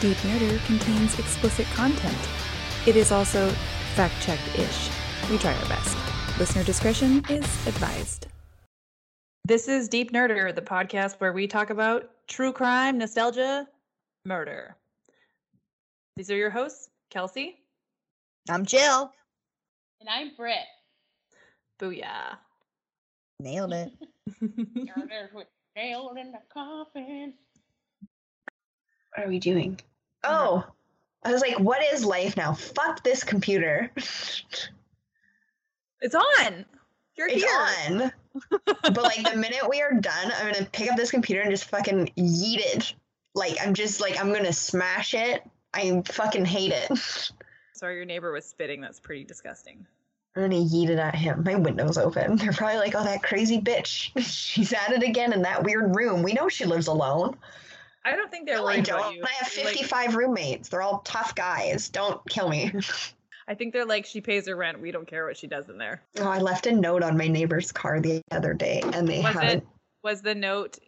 Deep Nerder contains explicit content. It is also fact-checked-ish. We try our best. Listener discretion is advised. This is Deep Nerder, the podcast where we talk about true crime, nostalgia, murder. These are your hosts, Kelsey. I'm Jill. And I'm Britt. Booyah. Nailed it. Nailed in the coffin. What are we doing? Oh, I was like, what is life now? Fuck this computer. It's on. It's here. But like the minute we are done, I'm going to pick up this computer and just fucking yeet it. Like, I'm just like, I'm going to smash it. I fucking hate it. Sorry, your neighbor was spitting. That's pretty disgusting. I'm going to yeet it at him. My window's open. They're probably like, oh, that crazy bitch. She's at it again in that weird room. We know she lives alone. I don't think they're worried about you. I have 55 roommates. They're all tough guys. Don't kill me. I think they're like, she pays her rent. We don't care what she does in there. Oh, I left a note on my neighbor's car the other day, and they haven't. Was the note,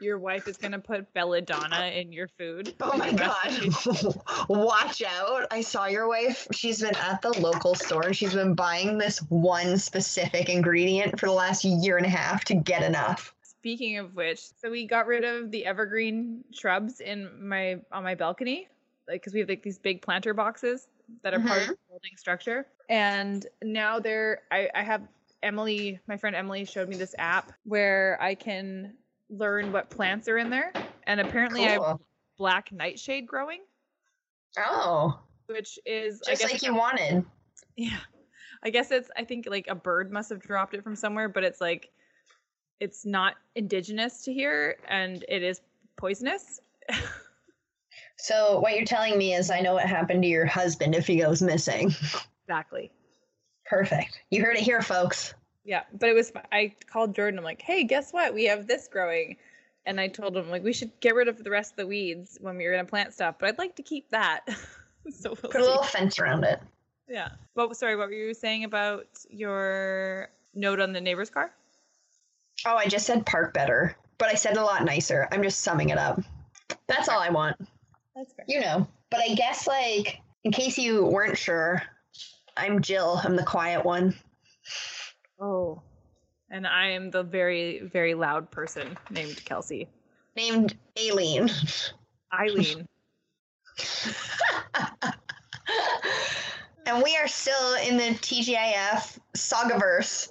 your wife is going to put belladonna in your food? Oh, my God. Watch out. I saw your wife. She's been at the local store, and she's been buying this one specific ingredient for the last year and a half to get enough. Speaking of which, so we got rid of the evergreen shrubs on my balcony, like because we have like these big planter boxes that are part of the building structure. And now I have Emily, my friend Emily, showed me this app where I can learn what plants are in there. And apparently I have black nightshade growing. Oh, which is just like you wanted. Yeah, I guess I think like a bird must have dropped it from somewhere, but it's like. It's not indigenous to here, and it is poisonous. So what you're telling me is I know what happened to your husband if he goes missing. Exactly. Perfect. You heard it here, folks. Yeah, but I called Jordan. I'm like, hey, guess what? We have this growing. And I told him, like, we should get rid of the rest of the weeds when we were going to plant stuff, but I'd like to keep that. So we'll put a little fence around it. Yeah. Well, sorry, what were you saying about your note on the neighbor's car? Oh, I just said park better, but I said it a lot nicer. I'm just summing it up. That's all I want. That's fair. You know, but I guess like, in case you weren't sure, I'm Jill. I'm the quiet one. Oh, and I am the very, very loud person named Kelsey. Named Eileen. And we are still in the TGIF Sagaverse.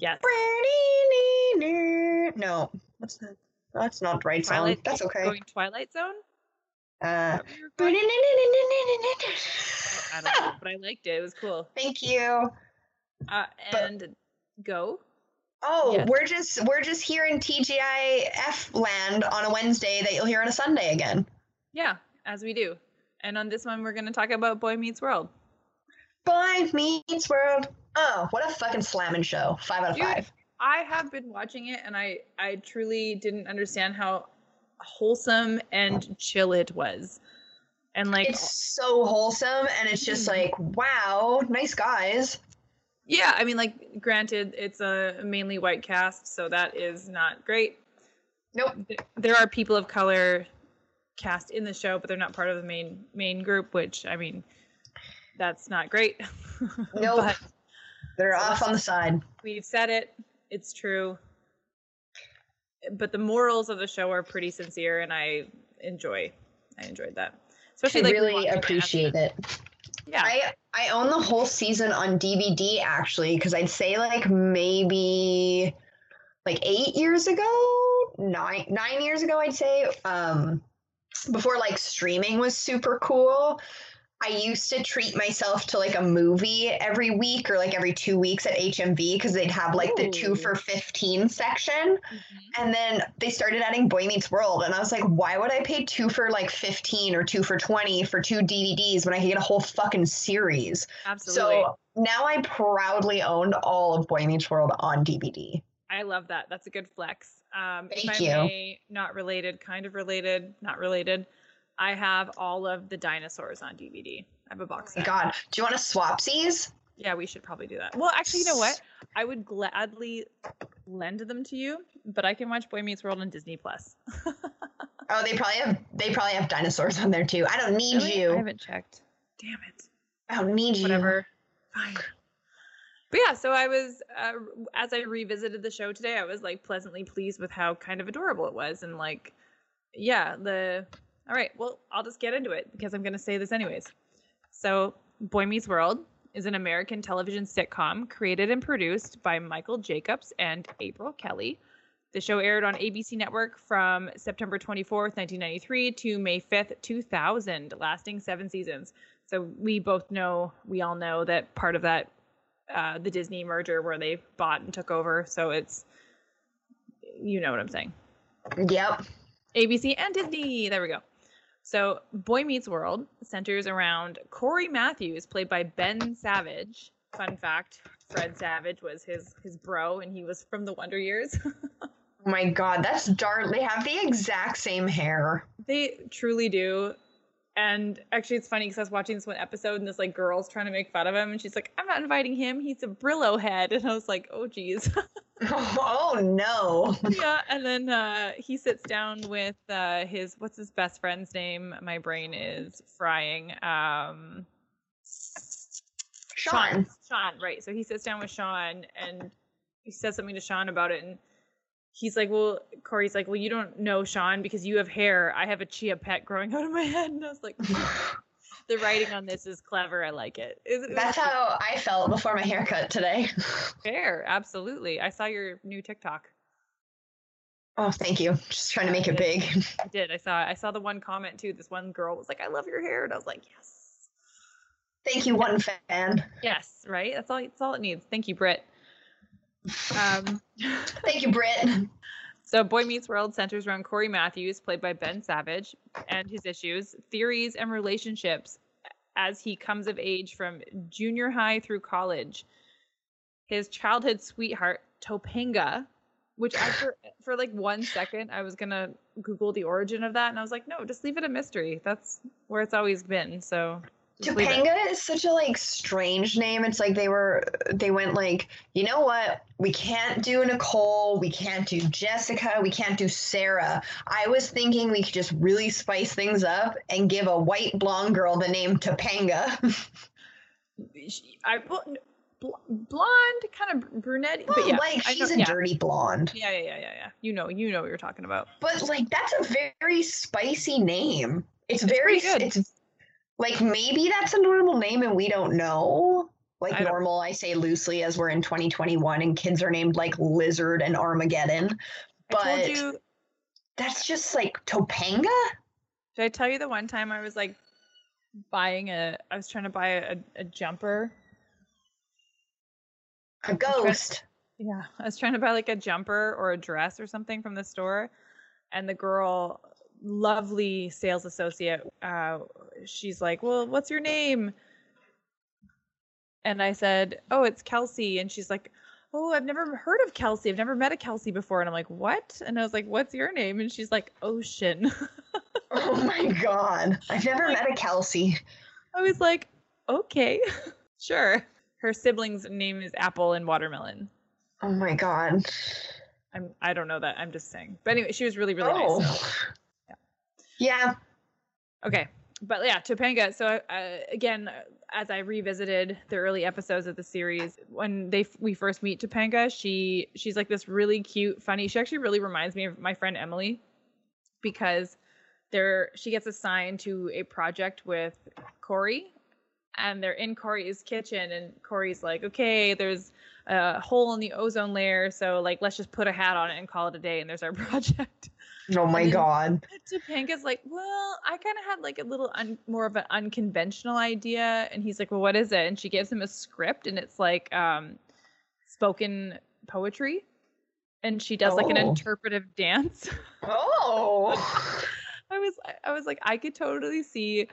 Yes. No, that's not the right sound. That's okay. Going Twilight Zone? Going? I don't know, but I liked it. It was cool. Thank you. Go. Oh, yes. We're just here in TGIF land on a Wednesday that you'll hear on a Sunday again. Yeah, as we do. And on this one, we're going to talk about Boy Meets World. Boy Meets World. Oh, what a fucking slamming show. 5 out of 5. I have been watching it, and I truly didn't understand how wholesome and chill it was. And like, it's so wholesome, and it's just like, wow, nice guys. Yeah, I mean, like, granted, it's a mainly white cast, so that is not great. Nope. There are people of color cast in the show, but they're not part of the main group, which, I mean, that's not great. Nope. But, they're off on the side. We've said it. It's true. But the morals of the show are pretty sincere, and I enjoyed that. Especially, I really appreciate it. Yeah. I own the whole season on DVD, actually, because I'd say, like, maybe, like, 9 years ago, I'd say, before, like, streaming was super cool. I used to treat myself to like a movie every week or like every 2 weeks at HMV because they'd have like the 2 for $15 section. Mm-hmm. And then they started adding Boy Meets World. And I was like, why would I pay 2 for $15 or 2 for $20 for 2 DVDs when I could get a whole fucking series? Absolutely. So now I proudly owned all of Boy Meets World on DVD. I love that. That's a good flex. Thank you. Not related, kind of related, not related. I have all of the dinosaurs on DVD. I have a box set. God, do you want to swapsies? Yeah, we should probably do that. Well, actually, you know what? I would gladly lend them to you, but I can watch Boy Meets World on Disney+. Oh, they probably have dinosaurs on there too. I don't need really? You. I haven't checked. Damn it. I don't need Whatever. You. Whatever. Fine. But yeah, so I was, as I revisited the show today, I was like pleasantly pleased with how kind of adorable it was. And like, yeah, all right, well, I'll just get into it because I'm going to say this anyways. So Boy Meets World is an American television sitcom created and produced by Michael Jacobs and April Kelly. The show aired on ABC Network from September 24th, 1993 to May 5th, 2000, lasting 7 seasons. So we all know that part of that, the Disney merger where they bought and took over. So it's, you know what I'm saying. Yep. ABC and Disney. There we go. So Boy Meets World centers around Cory Matthews, played by Ben Savage. Fun fact, Fred Savage was his bro, and he was from the Wonder Years. Oh my God, that's dark. They have the exact same hair. They truly do. And actually, it's funny because I was watching this one episode, and this like girl's trying to make fun of him, and she's like, "I'm not inviting him. He's a Brillo head." And I was like, "Oh geez." Oh no. Yeah. And then he sits down with what's his best friend's name? My brain is frying. Sean. Right. So he sits down with Sean, and he says something to Sean about it, and he's like, well, Corey's like, well, you don't know, Sean, because you have hair. I have a chia pet growing out of my head. And I was like, the writing on this is clever. I like it. That's how I felt before my haircut today. Fair. Absolutely. I saw your new TikTok. Oh, thank you. Just trying to make it big. I did. I saw the one comment, too. This one girl was like, I love your hair. And I was like, yes. Thank you, one fan. Yes. Right. That's all it needs. Thank you, Britt. Thank you, Britt. So Boy Meets World centers around Cory Matthews, played by Ben Savage, and his issues, theories, and relationships as he comes of age from junior high through college. His childhood sweetheart, Topanga, which for like 1 second, I was going to Google the origin of that, and I was like, no, just leave it a mystery. That's where it's always been, so... Topanga is such a like strange name. It's like they went like, you know what? We can't do Nicole. We can't do Jessica. We can't do Sarah. I was thinking we could just really spice things up and give a white blonde girl the name Topanga. Blonde, kind of brunette, well, but yeah, like she's a dirty blonde. Yeah. You know what you're talking about. But like that's a very spicy name. It's very good. It's like, maybe that's a normal name and we don't know. Like, normal, I say loosely, as we're in 2021 and kids are named, like, Lizard and Armageddon. But that's just, like, Topanga? Did I tell you the one time I was, like, I was trying to buy a jumper? A ghost. I was trying to buy, like, a jumper or a dress or something from the store. And the girl... lovely sales associate, she's like, well, what's your name? And I said, oh, it's Kelsey. And she's like, oh, I've never heard of Kelsey. I've never met a Kelsey before. And I'm like, what? And I was like, what's your name? And she's like, Ocean. Oh my God. I've never met a Kelsey. I was like, okay, sure. Her siblings' name is Apple and Watermelon. Oh my God. I don't know that. I'm just saying. But anyway, she was really, really nice. Yeah. Okay. But yeah, Topanga. So again, as I revisited the early episodes of the series, when we first meet Topanga, she's like this really cute, funny. She actually really reminds me of my friend Emily, because she gets assigned to a project with Cory, and they're in Cory's kitchen, and Cory's like, okay, there's a hole in the ozone layer, so like let's just put a hat on it and call it a day, and there's our project. Oh my God. Topanga's like, well, I kind of had like a little more of an unconventional idea. And he's like, well, what is it? And she gives him a script, and it's like spoken poetry. And she does like an interpretive dance. Oh. I was like, I could totally see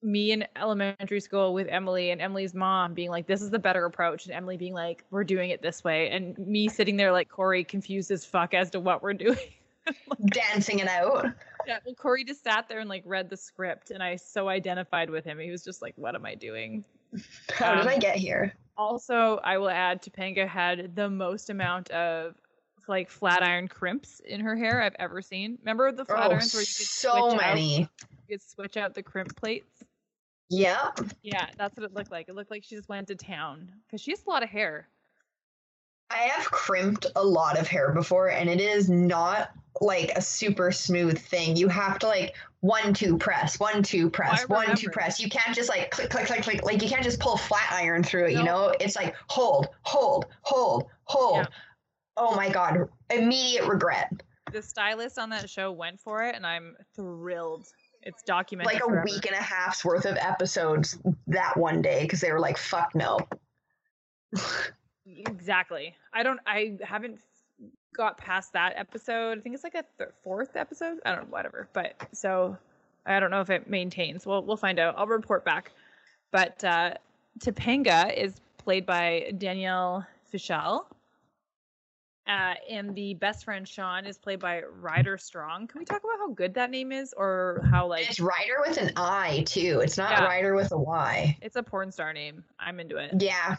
me in elementary school with Emily and Emily's mom being like, this is the better approach, and Emily being like, we're doing it this way, and me sitting there like Cory confused as fuck as to what we're doing. Like, dancing it out. Yeah, well, Cory just sat there and like read the script, and I so identified with him. He was just like, what am I doing? How did I get here? Also, I will add, Topanga had the most amount of like flat iron crimps in her hair I've ever seen. Remember the flat irons where you could switch out the crimp plates? Yeah. Yeah, that's what it looked like. It looked like she just went to town because she has a lot of hair. I have crimped a lot of hair before, and it is not like a super smooth thing. You have to like 1-2 press, 1-2 press, 1-2 press. You can't just like click, click, click, click. Like you can't just pull flat iron through it, you know? It's like hold, hold, hold, hold. Yeah. Oh my God. Immediate regret. The stylist on that show went for it, and I'm thrilled. It's documented. Like a forever. Week and a half's worth of episodes that one day because they were like, fuck no. Exactly. I haven't got past that episode. I think it's like a fourth episode. I don't know, whatever. But so I don't know if it maintains. We'll find out. I'll report back. But Topanga is played by Danielle Fishel. And the best friend Sean is played by Rider Strong. Can we talk about how good that name is, or how like it's Rider with an I too? It's not Rider with a Y. It's a porn star name. I'm into it. Yeah.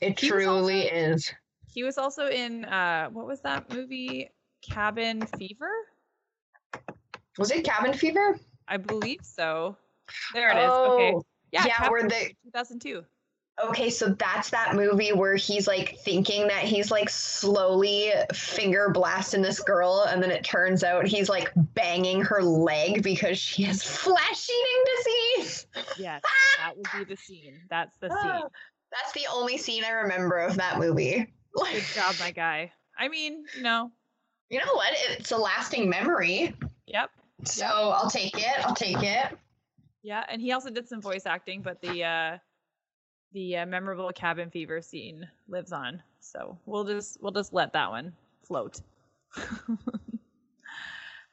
It truly is. He was also in, what was that movie? Cabin Fever? Was it Cabin Fever? I believe so. There it is. Okay. Yeah, where the 2002. Okay, so that's that movie where he's like thinking that he's like slowly finger blasting this girl, and then it turns out he's like banging her leg because she has flesh eating disease. Yes, that would be the scene. That's the scene. That's the only scene I remember of that movie. Good job, my guy. I mean, you know what? It's a lasting memory. Yep. So I'll take it. Yeah, and he also did some voice acting, but the memorable Cabin Fever scene lives on. So we'll just let that one float.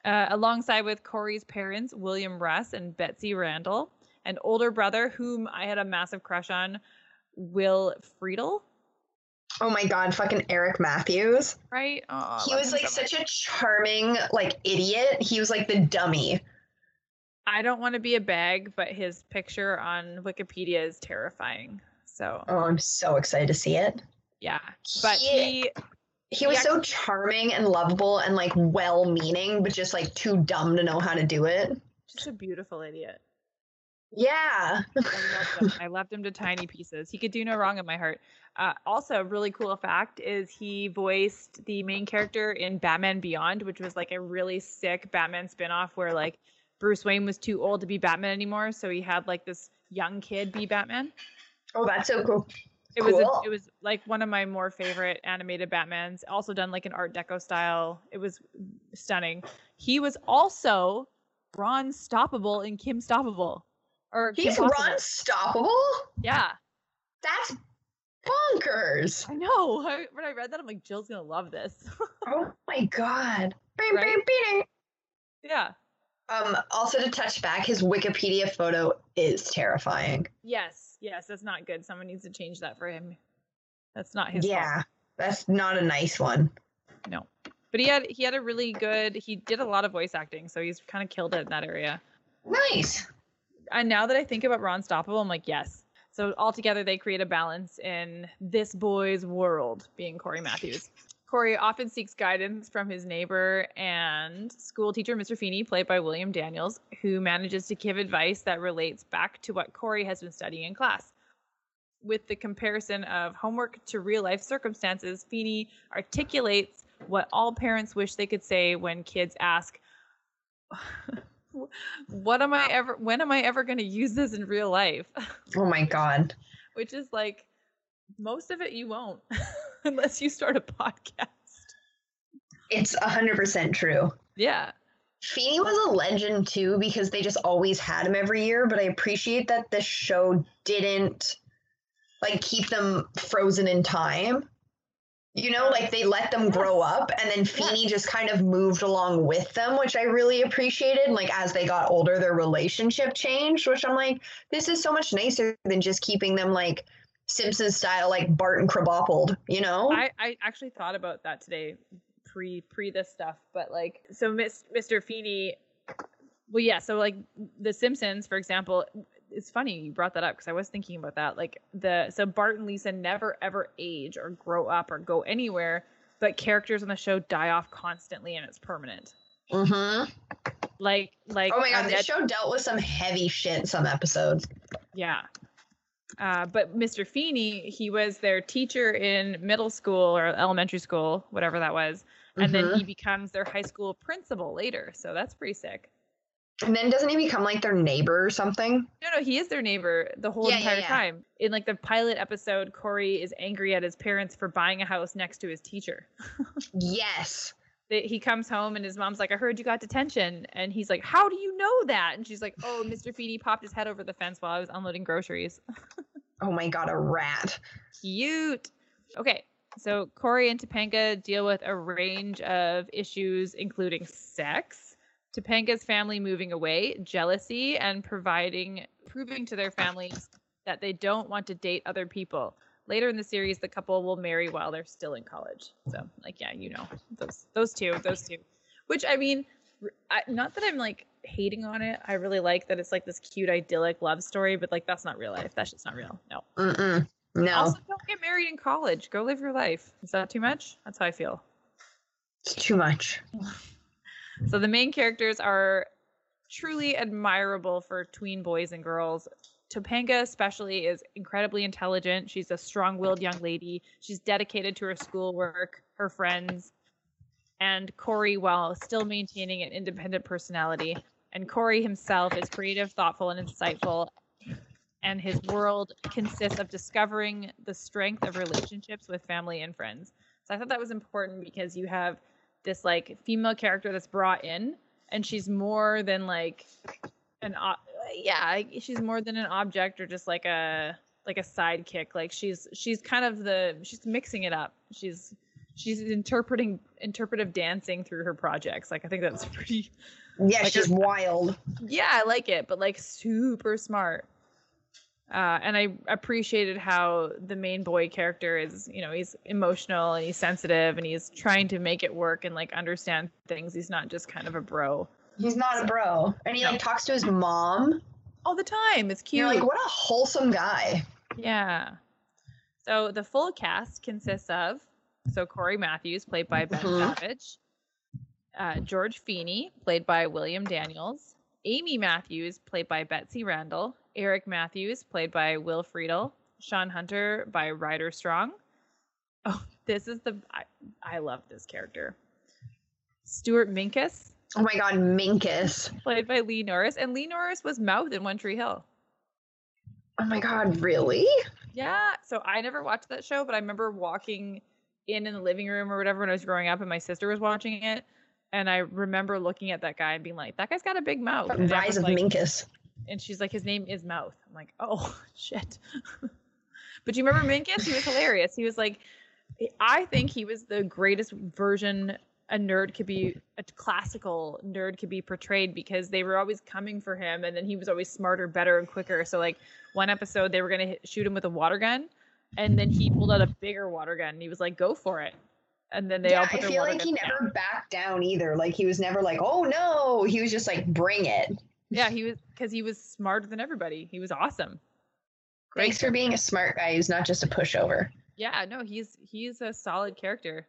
Alongside with Cory's parents, William Russ and Betsy Randle, an older brother whom I had a massive crush on. Will Friedle. Oh my God, fucking Eric Matthews. Right? Oh, he was like such a charming, like, idiot. He was like the dummy. I don't want to be a bag, but his picture on Wikipedia is terrifying. So. Oh, I'm so excited to see it. Yeah. But he was so charming and lovable and like well-meaning, but just like too dumb to know how to do it. Just a beautiful idiot. Yeah. I loved him to tiny pieces. He could do no wrong in my heart. Also, a really cool fact is he voiced the main character in Batman Beyond, which was like a really sick Batman spinoff where like Bruce Wayne was too old to be Batman anymore, so he had like this young kid be Batman. Oh, that's so cool. It was like one of my more favorite animated Batmans, also done like an Art Deco style. It was stunning. He was also Ron Stoppable in Kim Stoppable. He's Ron Stoppable? Yeah. That's bonkers. I know. When I read that, I'm like, Jill's going to love this. Oh, my God. Right? Yeah. Also, to touch back, his Wikipedia photo is terrifying. Yes. That's not good. Someone needs to change that for him. That's not his fault. That's not a nice one. No. But he had a really good... He did a lot of voice acting, so he's kind of killed it in that area. Nice. And now that I think about Ron Stoppable, I'm like, yes. So altogether, they create a balance in this boy's world, being Cory Matthews. Cory often seeks guidance from his neighbor and school teacher, Mr. Feeney, played by William Daniels, who manages to give advice that relates back to what Cory has been studying in class. With the comparison of homework to real-life circumstances, Feeney articulates what all parents wish they could say when kids ask... when am I ever going to use this in real life? Oh my God. Which is like, most of it you won't unless you start a podcast. It's 100% true. Yeah. Feeney was a legend too, because they just always had him every year, but I appreciate that this show didn't like keep them frozen in time. You know, like they let them grow up, and then Feeney just kind of moved along with them, which I really appreciated. Like as they got older, their relationship changed, which I'm like, this is so much nicer than just keeping them like Simpsons style, like Bart and Krabappel'd, you know? I actually thought about that today, pre this stuff, but like, so Mr. Feeney, well, yeah, so like the Simpsons, for example, it's funny you brought that up because I was thinking about that. Like so Bart and Lisa never ever age or grow up or go anywhere. but characters on the show die off constantly, and it's permanent. Mm-hmm. Like oh my god, this show dealt with some heavy shit in some episodes. Yeah. But Mr. Feeney, he was their teacher in middle school or elementary school, whatever that was. And mm-hmm. then he becomes their high school principal later. So that's pretty sick. And then doesn't he become like their neighbor or something? No, he is their neighbor the whole entire time. In like the pilot episode, Cory is angry at his parents for buying a house next to his teacher. Yes. He comes home and his mom's like, I heard you got detention. And he's like, how do you know that? And she's like, oh, Mr. Feeney popped his head over the fence while I was unloading groceries. Oh my god, a rat. Cute. Okay, so Cory and Topanga deal with a range of issues, including sex, Topanga's family moving away, jealousy, and proving to their families that they don't want to date other people. Later in the series, the couple will marry while they're still in college. So, like, yeah, you know, those two. Which, I mean, not that I'm, like, hating on it. I really like that it's, like, this cute, idyllic love story. But, like, that's not real life. That's just not real. No. Mm-mm. No. Also, don't get married in college. Go live your life. Is that too much? That's how I feel. It's too much. So the main characters are truly admirable for tween boys and girls. Topanga especially is incredibly intelligent. She's a strong-willed young lady. She's dedicated to her schoolwork, her friends, and Cory, while still maintaining an independent personality. And Cory himself is creative, thoughtful, and insightful. And his world consists of discovering the strength of relationships with family and friends. So I thought that was important because you have this like female character that's brought in, and she's more than like she's more than an object or just like a sidekick. Like she's kind of she's mixing it up. She's interpretive dancing through her projects. Like I think that's pretty. Yeah, like she's wild. Yeah, I like it, but like super smart. And I appreciated how the main boy character is, you know, he's emotional and he's sensitive and he's trying to make it work and like understand things. He's not just kind of a bro. He's not a bro. And he like talks to his mom all the time. It's cute. You're like, what a wholesome guy. Yeah. So the full cast consists of Cory Matthews, played by Ben Savage, George Feeney, played by William Daniels, Amy Matthews, played by Betsy Randle, Eric Matthews, played by Will Friedle, Sean Hunter by Rider Strong. Oh, this is I love this character. Stuart Minkus. Oh my god, Minkus. Played by Lee Norris. And Lee Norris was Mouth in One Tree Hill. Oh my god, really? Yeah. So I never watched that show, but I remember walking in the living room or whatever when I was growing up and my sister was watching it. And I remember looking at that guy and being like, that guy's got a big mouth. But Rise of Minkus. And she's like, his name is Mouth. I'm like, oh, shit. But you remember Minkus? He was hilarious. He was like, I think he was the greatest version a classical nerd could be portrayed because they were always coming for him. And then he was always smarter, better, and quicker. So like one episode, they were going to shoot him with a water gun. And then he pulled out a bigger water gun. And he was like, go for it. And then they all put their water guns down. I feel like he never backed down either. Like he was never like, oh, no. He was just like, bring it. Yeah, because he was smarter than everybody. He was awesome. Great. Thanks for being a smart guy who's not just a pushover. Yeah, no, he's a solid character.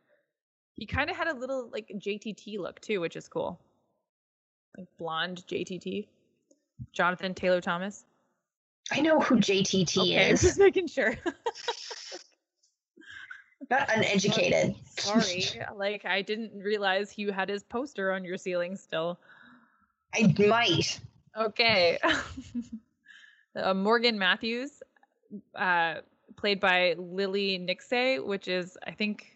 He kind of had a little like JTT look too, which is cool. Like blonde JTT, Jonathan Taylor Thomas. I know who JTT is. Just making sure. Not uneducated. Sorry, like I didn't realize you had his poster on your ceiling still. I might. Okay. Morgan Matthews, played by Lily Nixay, which is, I think,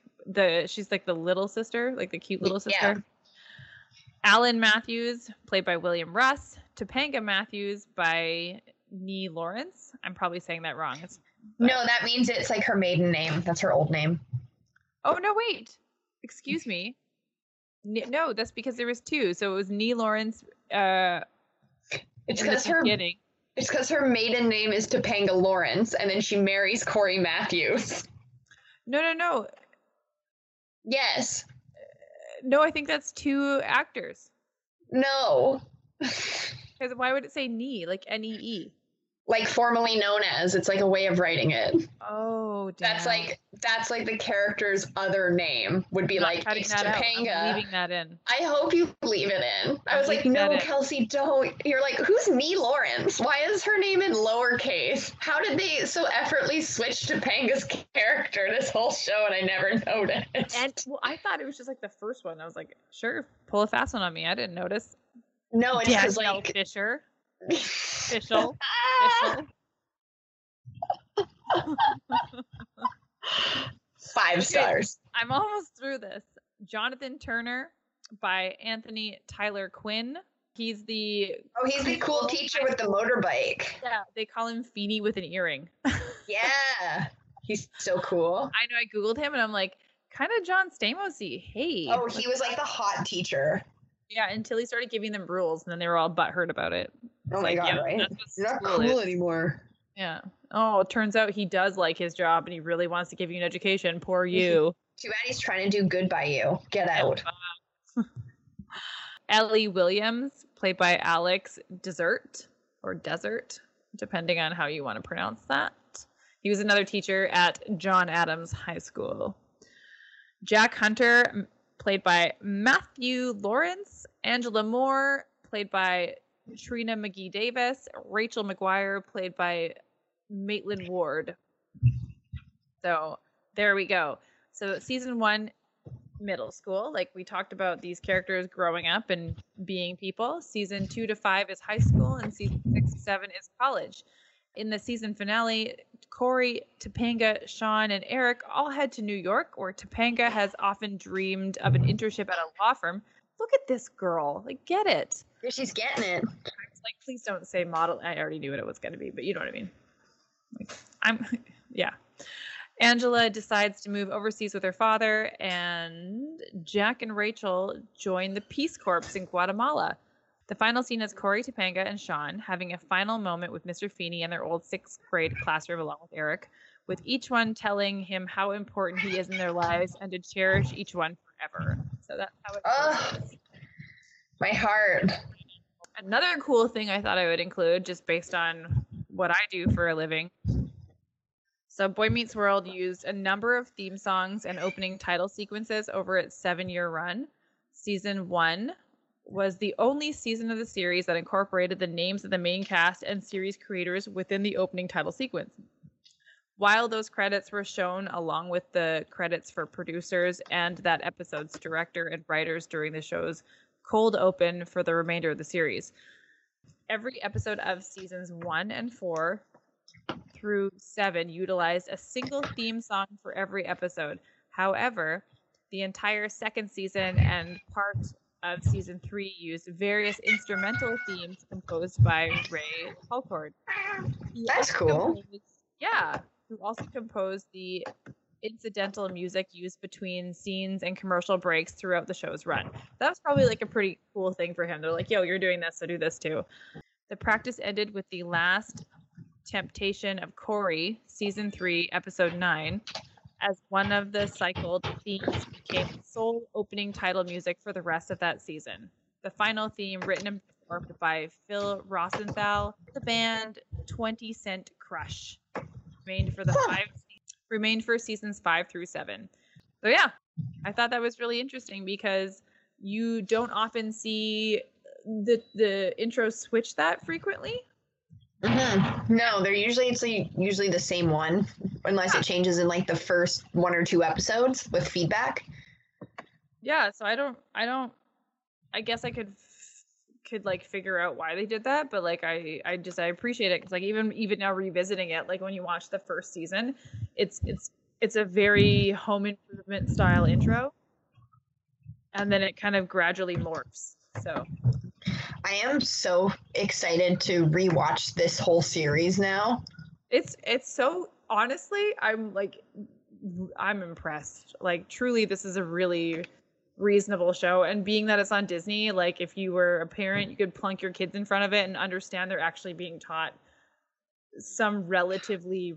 she's like the little sister, like the cute little sister. Yeah. Alan Matthews, played by William Russ. Topanga Matthews by Nee Lawrence. I'm probably saying that wrong. No, that means it's like her maiden name. That's her old name. Oh, no, wait. Excuse me. No, that's because there was two. So it was Nee Lawrence. It's because her maiden name is Topanga Lawrence, and then she marries Cory Matthews. No. Yes. No, I think that's two actors. No. Because why would it say Nee, like N-E-E? like formally known as. It's like a way of writing it. Oh, damn. That's like the character's other name would be like it's Topanga. I'm leaving that in. I hope you leave it in. I was like, no, Kelsey, don't. You're like, who's Nee Lawrence? Why is her name in lowercase? How did they so effortlessly switch Topanga's character this whole show and I never noticed? And well, I thought it was just like the first one. I was like, sure, pull a fast one on me. I didn't notice. No, it's just like Fisher. Fishel. Fishel. 5 stars. Dude, I'm almost through this. Jonathan Turner by Anthony Tyler Quinn. He's the cool teacher with the motorbike. Yeah, they call him Feeny with an earring. Yeah, he's so cool. I know. I googled him and I'm like, kind of John Stamosy. Hey. Oh, he was like the hot teacher. Yeah, until he started giving them rules, and then they were all butthurt about it. Oh my God, yeah, right? You're not cool anymore. Yeah. Oh, it turns out he does like his job, and he really wants to give you an education. Poor you. Too bad he's trying to do good by you. Get out. Ellie Williams, played by Alex Desert, or Desert, depending on how you want to pronounce that. He was another teacher at John Adams High School. Jack Hunter, played by Matthew Lawrence, Angela Moore, played by Trina McGee Davis, Rachel McGuire, played by Maitland Ward. So there we go. So season 1, middle school. Like we talked about these characters growing up and being people. Season 2 to 5 is high school, and season 6 to 7 is college. In the season finale, Cory, Topanga, Sean, and Eric all head to New York, where Topanga has often dreamed of an internship at a law firm. Look at this girl. Like, get it. Yeah, she's getting it. I was like, please don't say model. I already knew what it was going to be, but you know what I mean. Like, yeah. Angela decides to move overseas with her father, and Jack and Rachel join the Peace Corps in Guatemala. The final scene is Cory, Topanga, and Sean having a final moment with Mr. Feeney in their old 6th grade classroom along with Eric, with each one telling him how important he is in their lives and to cherish each one forever. So that's how it goes. My heart. Another cool thing I thought I would include, just based on what I do for a living. So Boy Meets World used a number of theme songs and opening title sequences over its 7-year run. Season 1 was the only season of the series that incorporated the names of the main cast and series creators within the opening title sequence. While those credits were shown along with the credits for producers and that episode's director and writers during the show's cold open for the remainder of the series. Every episode of seasons 1 and 4 through 7 utilized a single theme song for every episode. However, the entire 2nd season and part of season 3 used various instrumental themes composed by Ray Hulford. That's cool. Yeah, who also composed the incidental music used between scenes and commercial breaks throughout the show's run. That was probably like a pretty cool thing for him. They're like, yo, you're doing this, so do this too. The practice ended with the last temptation of Cory, season 3, episode 9. As one of the cycled themes became sole opening title music for the rest of that season. The final theme, written and performed by Phil Rosenthal, the band 20 Cent Crush, remained for seasons 5 through 7. So yeah, I thought that was really interesting because you don't often see the intro switch that frequently. Mm-hmm. No, they're usually the same one, unless it changes in like the first 1 or 2 episodes with feedback. Yeah, so I guess I could like figure out why they did that, but like I appreciate it because like even now revisiting it, like when you watch the first season, it's a very Home Improvement style intro, and then it kind of gradually morphs. So. I am so excited to rewatch this whole series now. It's so, honestly, I'm impressed. Like, truly, this is a really reasonable show. And being that it's on Disney, like, if you were a parent, you could plunk your kids in front of it and understand they're actually being taught some relatively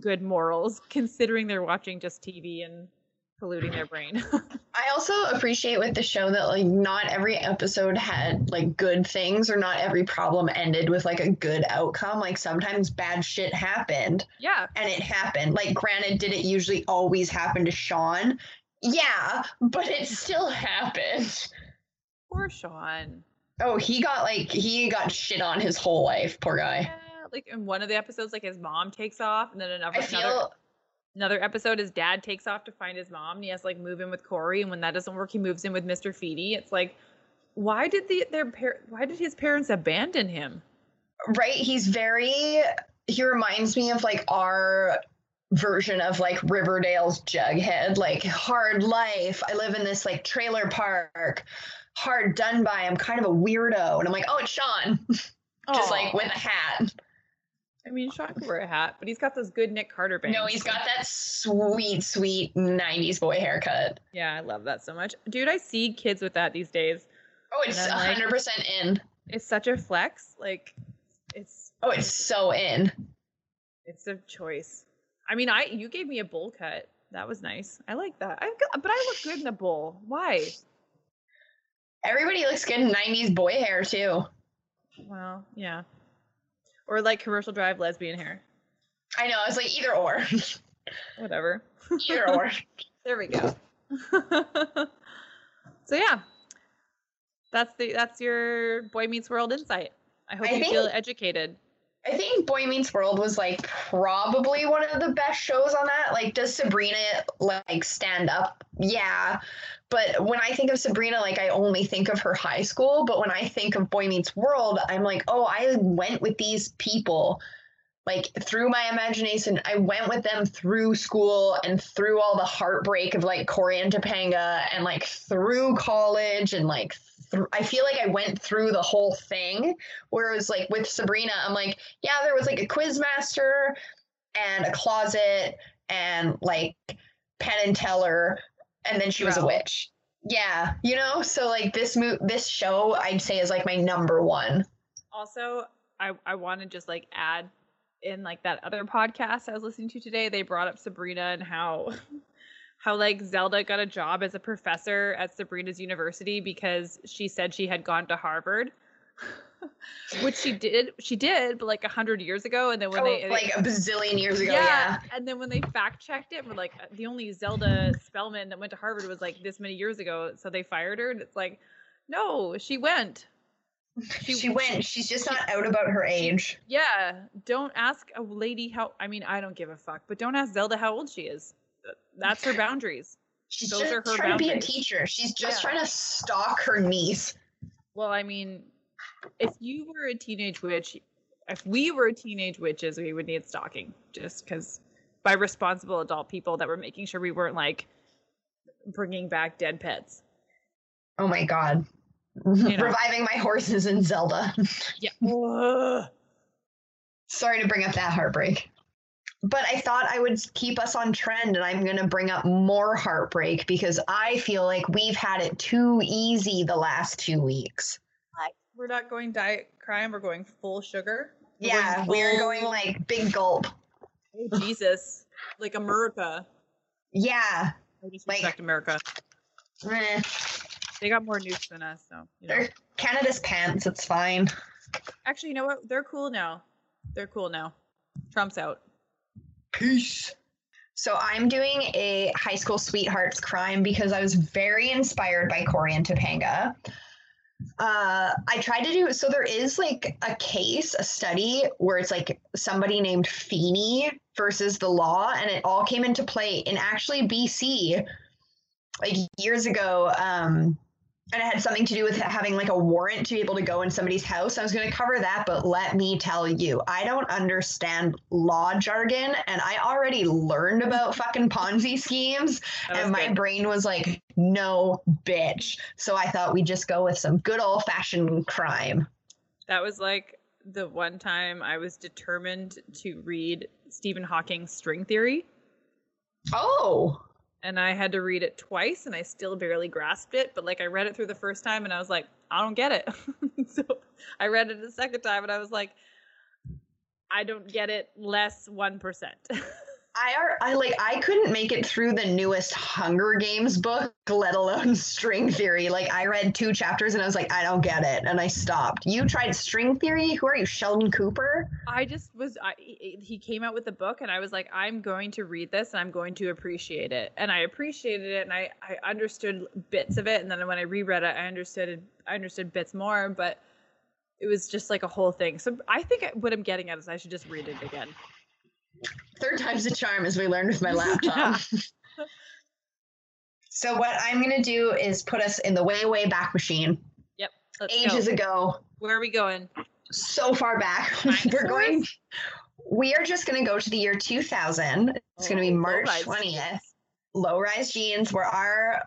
good morals, considering they're watching just TV and polluting their brain. I also appreciate with the show that like not every episode had like good things, or not every problem ended with like a good outcome. Like sometimes bad shit happened. Yeah. And it happened. Like granted, did it usually always happen to Sean? Yeah, but it still happened. Poor Sean. Oh, he got shit on his whole life. Poor guy. Yeah, like in one of the episodes, like his mom takes off, and then another episode, his dad takes off to find his mom, and he has to like move in with Cory, and when that doesn't work, he moves in with Mr. Feedy. It's like, why did his parents abandon him? Right, he reminds me of like our version of like Riverdale's Jughead, like hard life. I live in this like trailer park, hard done by. I'm kind of a weirdo, and I'm like, oh, it's Sean, just like with a hat. I mean, Sean could wear a hat, but he's got those good Nick Carter bangs. No, he's got that sweet, sweet 90s boy haircut. Yeah, I love that so much. Dude, I see kids with that these days. Oh, it's 100% like, in. It's such a flex. Like, it's... Oh, it's so in. It's a choice. I mean, you gave me a bowl cut. That was nice. I like that. But I look good in a bowl. Why? Everybody looks good in 90s boy hair, too. Well, yeah. Or like commercial drive lesbian hair. I know. I was like either or. Whatever. Either or. There we go. So yeah, that's your Boy Meets World insight. I hope you feel educated. I think Boy Meets World was like probably one of the best shows on that. Like, does Sabrina like stand up? Yeah. But when I think of Sabrina, like, I only think of her high school. But when I think of Boy Meets World, I'm like, oh, I went with these people, like, through my imagination. I went with them through school and through all the heartbreak of, like, Cory and Topanga and, like, through college and, like, I feel like I went through the whole thing. Whereas, like, with Sabrina, I'm like, yeah, there was, like, a quizmaster and a closet and, like, Penn and Teller. And then she was a witch. Yeah. You know? So, like, this show, I'd say, is, like, my number one. Also, I want to just, like, add in, like, that other podcast I was listening to today. They brought up Sabrina and how like, Zelda got a job as a professor at Sabrina's university because she said she had gone to Harvard. Which she did, but like 100 years ago, and then when a bazillion years ago, yeah. And then when they fact checked it, we're like, the only Zelda Spellman that went to Harvard was like this many years ago, so they fired her, and it's like, no, she went. She went. She's just not out about her age. Yeah, don't ask a lady how. I mean, I don't give a fuck, but don't ask Zelda how old she is. That's her boundaries. Those are her boundaries. To be a teacher. She's just trying to stalk her niece. Well, I mean. If you were a teenage witch, if we were teenage witches, we would need stalking, just because by responsible adult people that were making sure we weren't like bringing back dead pets. Oh my God. You know. Reviving my horses in Zelda. Yeah. Whoa. Sorry to bring up that heartbreak. But I thought I would keep us on trend, and I'm going to bring up more heartbreak because I feel like we've had it too easy the last 2 weeks. We're not going diet crime. We're going full sugar. Yeah, we're going like big gulp. Oh, Jesus, like America. Yeah, I just respect America. Eh. They got more nukes than us, so you know. They're Canada's pants. It's fine. Actually, you know what? They're cool now. Trump's out. Peace. So I'm doing a High School Sweethearts crime because I was very inspired by Cory and Topanga. I tried to do, so there is like a case, a study where it's like somebody named Feeney versus the law, and it all came into play in actually BC like years ago, and it had something to do with having like a warrant to be able to go in somebody's house. I was going to cover that, but let me tell you, I don't understand law jargon, and I already learned about fucking Ponzi schemes, and my brain was like, no, bitch. So I thought we'd just go with some good old-fashioned crime. That was like the one time I was determined to read Stephen Hawking's String Theory. Oh! And I had to read it twice, and I still barely grasped it. But, like, I read it through the first time, and I was like, I don't get it. So I read it the second time, and I was like, I don't get it less 1%. I couldn't make it through the newest Hunger Games book, let alone string theory. Like, I read 2 chapters and I was like, I don't get it, and I stopped. You tried string theory? Who are you, Sheldon Cooper? He came out with the book and I was like, I'm going to read this and I'm going to appreciate it. And I appreciated it and I understood bits of it, and then when I reread it, I understood bits more, but it was just like a whole thing. So I think what I'm getting at is I should just read it again. Third time's a charm, as we learned with my laptop. Yeah. So what I'm going to do is put us in the way, way back machine. Yep. Ages ago. Where are we going? So far back. We are just going to go to the year 2000. It's going to be March 20th. Low-rise jeans, where our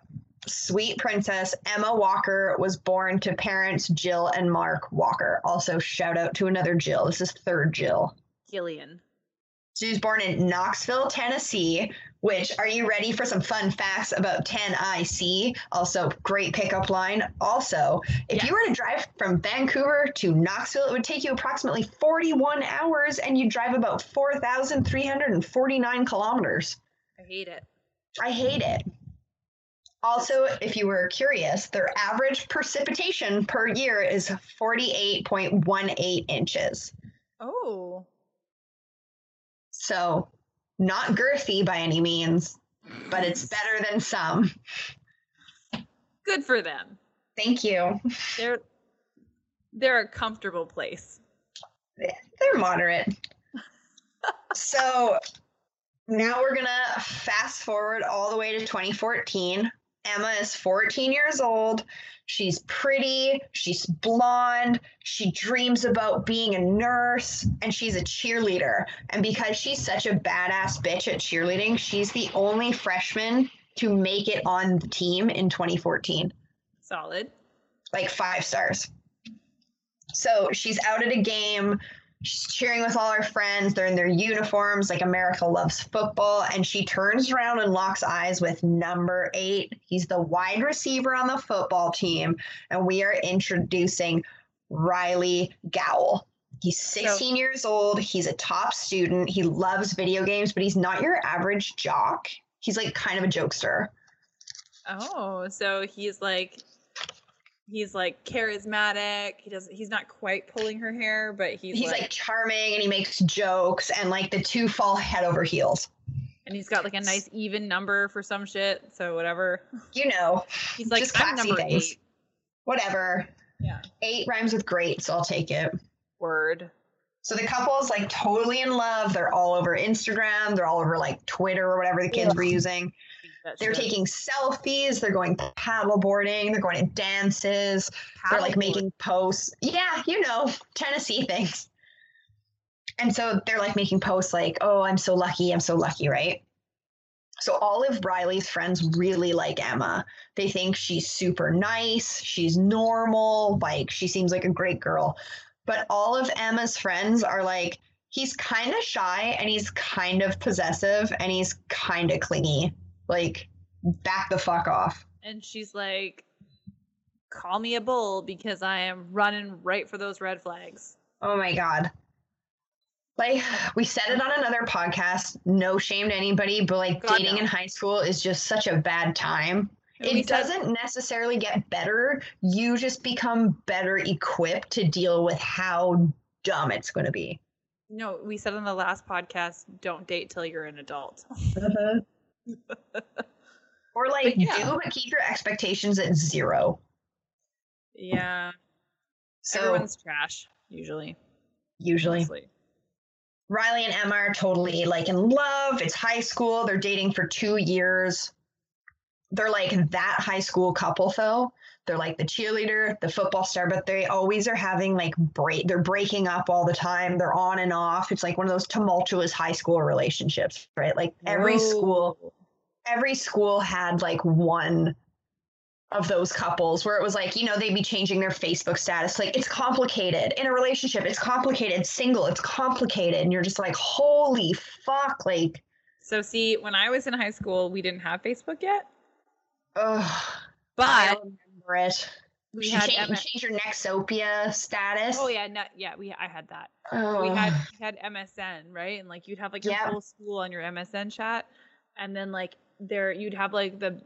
sweet princess Emma Walker was born to parents Jill and Mark Walker. Also, shout out to another Jill. This is 3rd Jill. Gillian. She was born in Knoxville, Tennessee, which, are you ready for some fun facts about Tennessee? Also, great pickup line. Also, if you were to drive from Vancouver to Knoxville, it would take you approximately 41 hours, and you'd drive about 4,349 kilometers. I hate it. Also, if you were curious, their average precipitation per year is 48.18 inches. Oh. So, not girthy by any means, but it's better than some. Good for them. Thank you. They're a comfortable place. They're moderate. So, now we're going to fast forward all the way to 2014. Emma is 14 years old. She's pretty. She's blonde. She dreams about being a nurse, and she's a cheerleader. And because she's such a badass bitch at cheerleading, she's the only freshman to make it on the team in 2014. Solid. Like 5 stars. So she's out at a game. She's cheering with all her friends. They're in their uniforms, like America Loves Football. And she turns around and locks eyes with number 8. He's the wide receiver on the football team. And we are introducing Riley Gowell. He's 16 years old. He's a top student. He loves video games, but he's not your average jock. He's like kind of a jokester. Oh, so he's charismatic. He's not quite pulling her hair, but he's charming, and he makes jokes, and like the 2 fall head over heels. And he's got like a nice even number for some shit. So whatever, he's like, just I'm number 8. Whatever. Yeah. 8 rhymes with great. So I'll take it. Word. So the couple is like totally in love. They're all over Instagram. They're all over like Twitter or whatever the kids were using. They're taking selfies. They're going paddleboarding. They're going to dances. They're like making posts. Yeah, Tennessee things. And so they're like making posts like, oh, I'm so lucky, right? So all of Riley's friends really like Emma. They think she's super nice. She's normal. Like, she seems like a great girl. But all of Emma's friends are like, he's kind of shy, and he's kind of possessive, and he's kind of clingy. Like, back the fuck off. And she's like, call me a bull because I am running right for those red flags. Oh my God. Like, we said it on another podcast, no shame to anybody, but like, God, dating in high school is just such a bad time. It doesn't necessarily get better. You just become better equipped to deal with how dumb it's going to be. No, we said on the last podcast, don't date till you're an adult. Uh-huh. Or like, but keep your expectations at 0. Yeah. So everyone's trash, usually. Honestly. Riley and Emma are totally like in love. It's high school. They're dating for 2 years. They're like that high school couple though. They're like the cheerleader, the football star, but they always are having like they're breaking up all the time. They're on and off. It's like one of those tumultuous high school relationships, right? Like every school had like one of those couples where it was like, they'd be changing their Facebook status. Like, it's complicated in a relationship. It's complicated. Single, it's complicated. And you're just like, holy fuck. Like, so see, when I was in high school, we didn't have Facebook yet. But it. We had change your Nexopia status. Oh yeah, no, yeah. I had that. Oh. We had MSN, right? And like you'd have like your whole school on your MSN chat, and then like you'd have like the.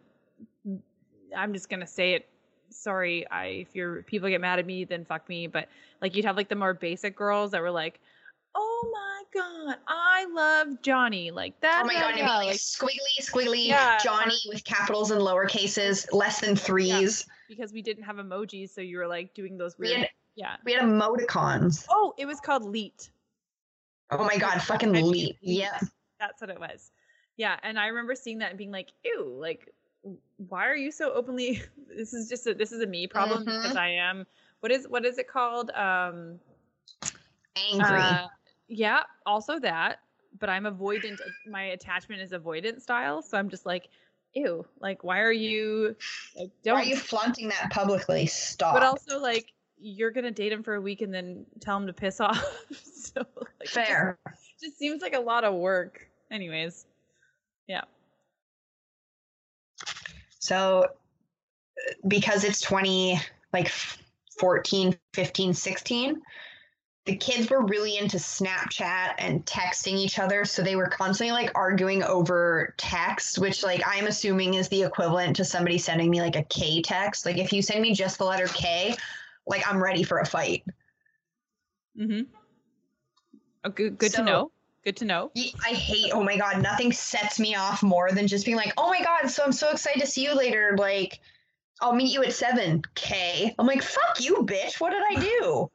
I'm just gonna say it. Sorry, if your people get mad at me, then fuck me. But like you'd have like the more basic girls that were like, oh my god, I love Johnny. Like that. Oh my god, it'd be like squiggly, Johnny with capitals and lower cases, less than threes. Yeah. Because we didn't have emojis, so you were like doing those weird. We had emoticons. Oh, it was called Leet. Oh my god, fucking Leet. Yeah. That's what it was. Yeah, and I remember seeing that and being like, ew, like why are you so openly this is a me problem because I am what is it called? Angry. Yeah, also that, but I'm avoidant. My attachment is avoidant style, so I'm just like ew, like why are you like why are you flaunting that publicly? Stop. But also like you're gonna date him for a week and then tell him to piss off. So like, fair. Just seems like a lot of work. Anyways. Yeah. So because it's 14, 15, 16, the kids were really into Snapchat and texting each other. So they were constantly like arguing over text, which like I'm assuming is the equivalent to somebody sending me like a K text. Like if you send me just the letter K, like I'm ready for a fight. Mm-hmm. Oh, good to know. Good to know. I hate, oh my God, nothing sets me off more than just being like, oh my God, so I'm so excited to see you later. Like I'll meet you at 7 K. I'm like, fuck you, bitch. What did I do?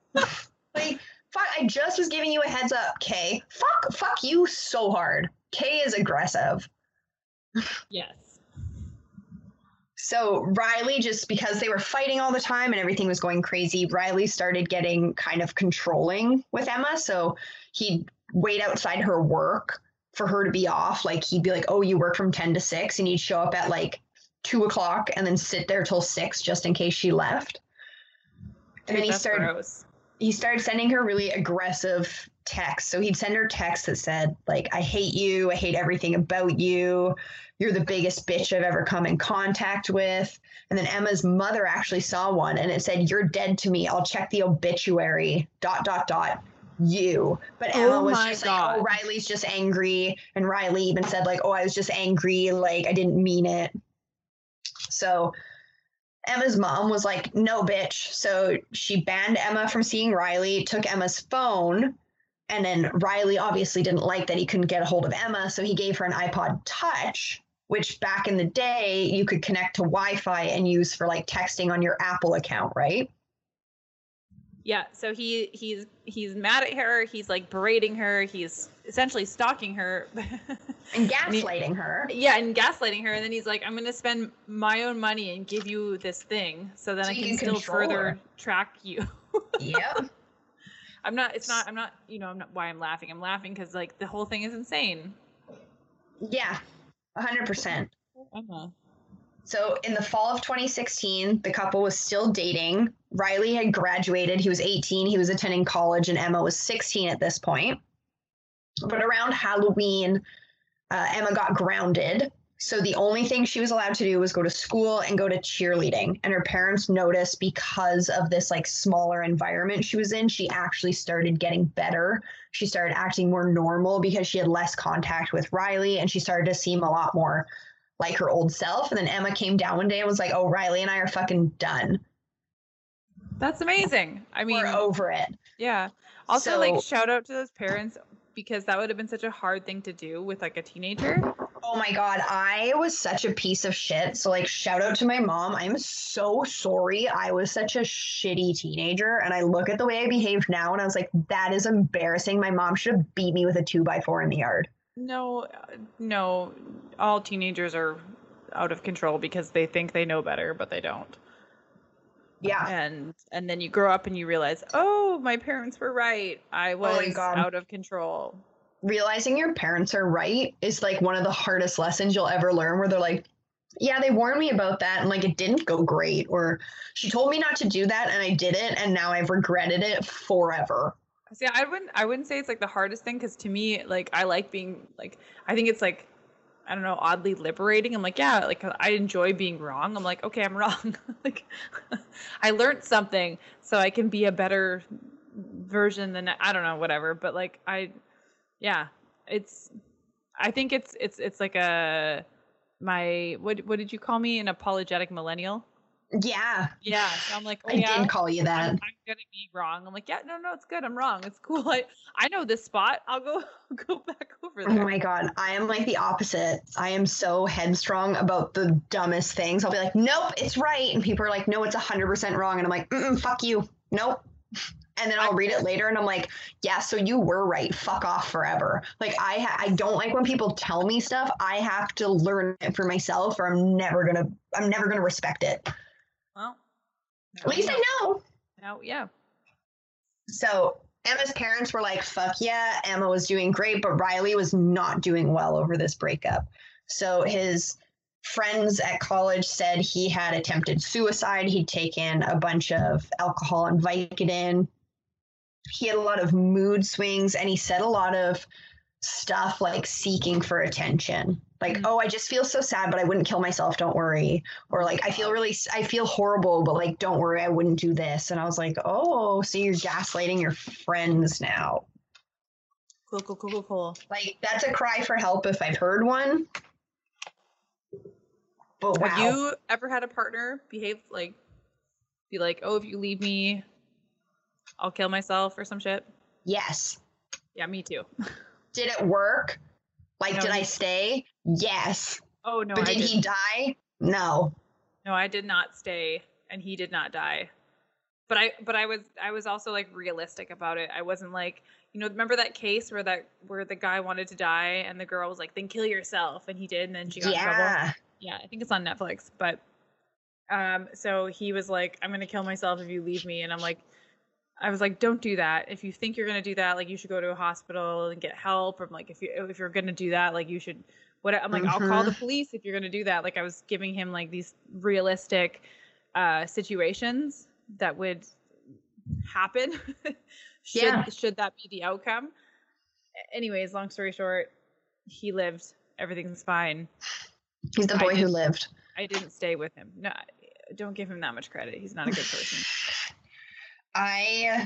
Like, fuck, I just was giving you a heads up, Kay. Fuck you so hard. Kay is aggressive. Yes. So Riley, just because they were fighting all the time and everything was going crazy, Riley started getting kind of controlling with Emma. So he'd wait outside her work for her to be off. Like he'd be like, oh, you work from 10 to 6. And he'd show up at like 2 o'clock and then sit there till 6 just in case she left. And then he started sending her really aggressive texts. So he'd send her texts that said, like, I hate you. I hate everything about you. You're the biggest bitch I've ever come in contact with. And then Emma's mother actually saw one and it said, you're dead to me. I'll check the obituary, ... you. But Emma was just God. Like, oh, Riley's just angry. And Riley even said, like, oh, I was just angry. Like, I didn't mean it. So Emma's mom was like, no, bitch. So she banned Emma from seeing Riley, took Emma's phone, and then Riley obviously didn't like that he couldn't get a hold of Emma, so he gave her an iPod Touch, which back in the day you could connect to Wi-Fi and use for like texting on your Apple account, right? Yeah, so he's mad at her, he's like berating her, he's essentially stalking her. And gaslighting her. Yeah, and gaslighting her, and then he's like, I'm going to spend my own money and give you this thing so that I can still further track you. Yep. I'm laughing because like the whole thing is insane. Yeah, 100%. So in the fall of 2016, the couple was still dating. Riley had graduated. He was 18. He was attending college, and Emma was 16 at this point. But around Halloween, Emma got grounded. So the only thing she was allowed to do was go to school and go to cheerleading. And her parents noticed because of this like smaller environment she was in, she actually started getting better. She started acting more normal because she had less contact with Riley and she started to seem a lot more like her old self. And then Emma came down one day and was like, oh, Riley and I are fucking done. That's amazing. I mean, we're over it. Yeah. Also, like, shout out to those parents because that would have been such a hard thing to do with like a teenager. Oh my God, I was such a piece of shit. So like, shout out to my mom. I'm so sorry. I was such a shitty teenager. And I look at the way I behaved now and I was like, that is embarrassing. My mom should have beat me with a 2x4 in the yard. No, all teenagers are out of control because they think they know better, but they don't. Yeah. And then you grow up and you realize, oh, my parents were right. I was out of control. Realizing your parents are right is like one of the hardest lessons you'll ever learn, where they're like, yeah, they warned me about that and like it didn't go great, or she told me not to do that and I did it and now I've regretted it forever. See, I wouldn't say it's like the hardest thing, because to me, like I like being like, I think it's like I don't know, oddly liberating. I'm like, yeah, like I enjoy being wrong. I'm like, okay, I'm wrong. Like I learned something, so I can be a better version than, I don't know, whatever. But like I think it's like a, my, what did you call me? An apologetic millennial? Yeah. Yeah. So I'm like, oh, I didn't call you that. I'm going to be wrong. I'm like, yeah, no, it's good. I'm wrong. it's cool. I know this spot. I'll go back over there. Oh my God. I am like the opposite. I am so headstrong about the dumbest things. I'll be like, nope, it's right. And people are like, no, it's 100% wrong. And I'm like, fuck you. Nope. And then I'll read it later and I'm like, yeah, so you were right. Fuck off forever. Like I don't like when people tell me stuff. I have to learn it for myself or I'm never going to respect it. Well, at least I know. Oh, yeah. So Emma's parents were like, fuck yeah, Emma was doing great, but Riley was not doing well over this breakup. So his friends at college said he had attempted suicide. He'd taken a bunch of alcohol and Vicodin. He had a lot of mood swings, and he said a lot of stuff like seeking for attention. Like, oh, I just feel so sad, but I wouldn't kill myself. Don't worry. Or like, I feel horrible, but like, don't worry, I wouldn't do this. And I was like, oh, so you're gaslighting your friends now. Cool. Like, that's a cry for help if I've heard one. But wow. Have you ever had a partner be like, oh, if you leave me, I'll kill myself or some shit? Yes. Yeah, me too. Did it work? Like, did I stay? Yes. Oh, no, but did he die? No. No, I did not stay, and he did not die. But I was also, like, realistic about it. I wasn't like, you know, remember that case where the guy wanted to die, and the girl was like, then kill yourself, and he did, and then she got in trouble. Yeah, I think it's on Netflix. But so he was like, I'm going to kill myself if you leave me. And I'm like, I was like, don't do that. If you think you're going to do that, like, you should go to a hospital and get help. Or I'm like, if you're going to do that, like, you should, what? I'm like, I'll call the police if you're going to do that. Like, I was giving him like these realistic situations that would happen. Should that be the outcome? Anyways, long story short, he lived. Everything's fine. He's the boy who lived. I didn't stay with him. No, don't give him that much credit. He's not a good person. Oh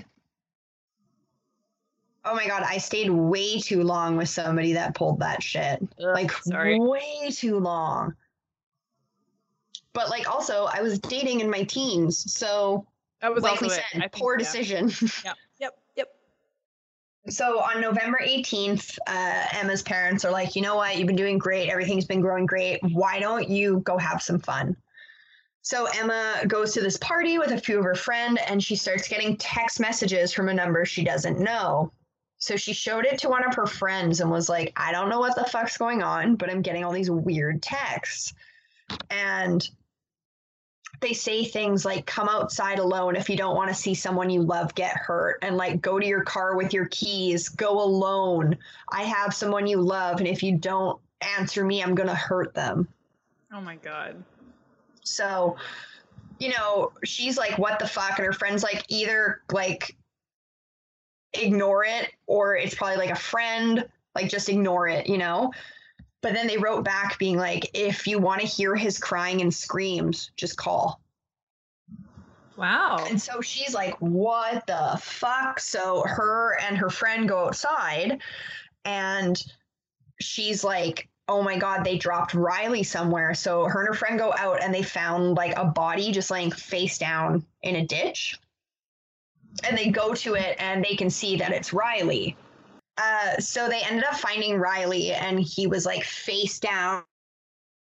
my God, I stayed way too long with somebody that pulled that shit. Way too long. But like, also, I was dating in my teens, so that was like we said, poor decision. Yeah. Yep. So on November 18th, Emma's parents are like, you know what? You've been doing great. Everything's been growing great. Why don't you go have some fun? So Emma goes to this party with a few of her friends, and she starts getting text messages from a number she doesn't know. So she showed it to one of her friends and was like, I don't know what the fuck's going on, but I'm getting all these weird texts. And they say things like, come outside alone if you don't want to see someone you love get hurt, and like, go to your car with your keys, go alone, I have someone you love, and if you don't answer me, I'm gonna hurt them. Oh my God. So, you know, she's like, what the fuck? And her friend's like, either like ignore it, or it's probably like a friend, like, just ignore it, you know. But then they wrote back being like, if you want to hear his crying and screams, just call. Wow. And so she's like, what the fuck? So her and her friend go outside, and she's like, oh my God, they dropped Riley somewhere. So her and her friend go out, and they found like a body just laying face down in a ditch. And they go to it, and they can see that it's Riley. So they ended up finding Riley, and he was like face down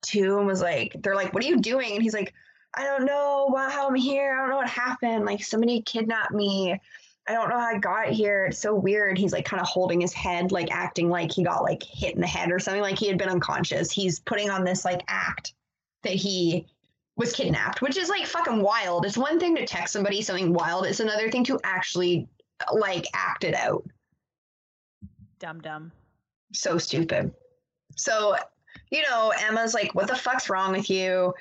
too, and was like, they're like, what are you doing? And he's like, I don't know how I'm here. I don't know what happened. Like, somebody kidnapped me. I don't know how I got here. It's so weird. He's like kind of holding his head, like acting like he got like hit in the head or something, like he had been unconscious. He's putting on this like act that he was kidnapped, which is like fucking wild. It's one thing to text somebody something wild. It's another thing to actually like act it out. Dumb. So stupid. So, you know, Emma's like, what the fuck's wrong with you?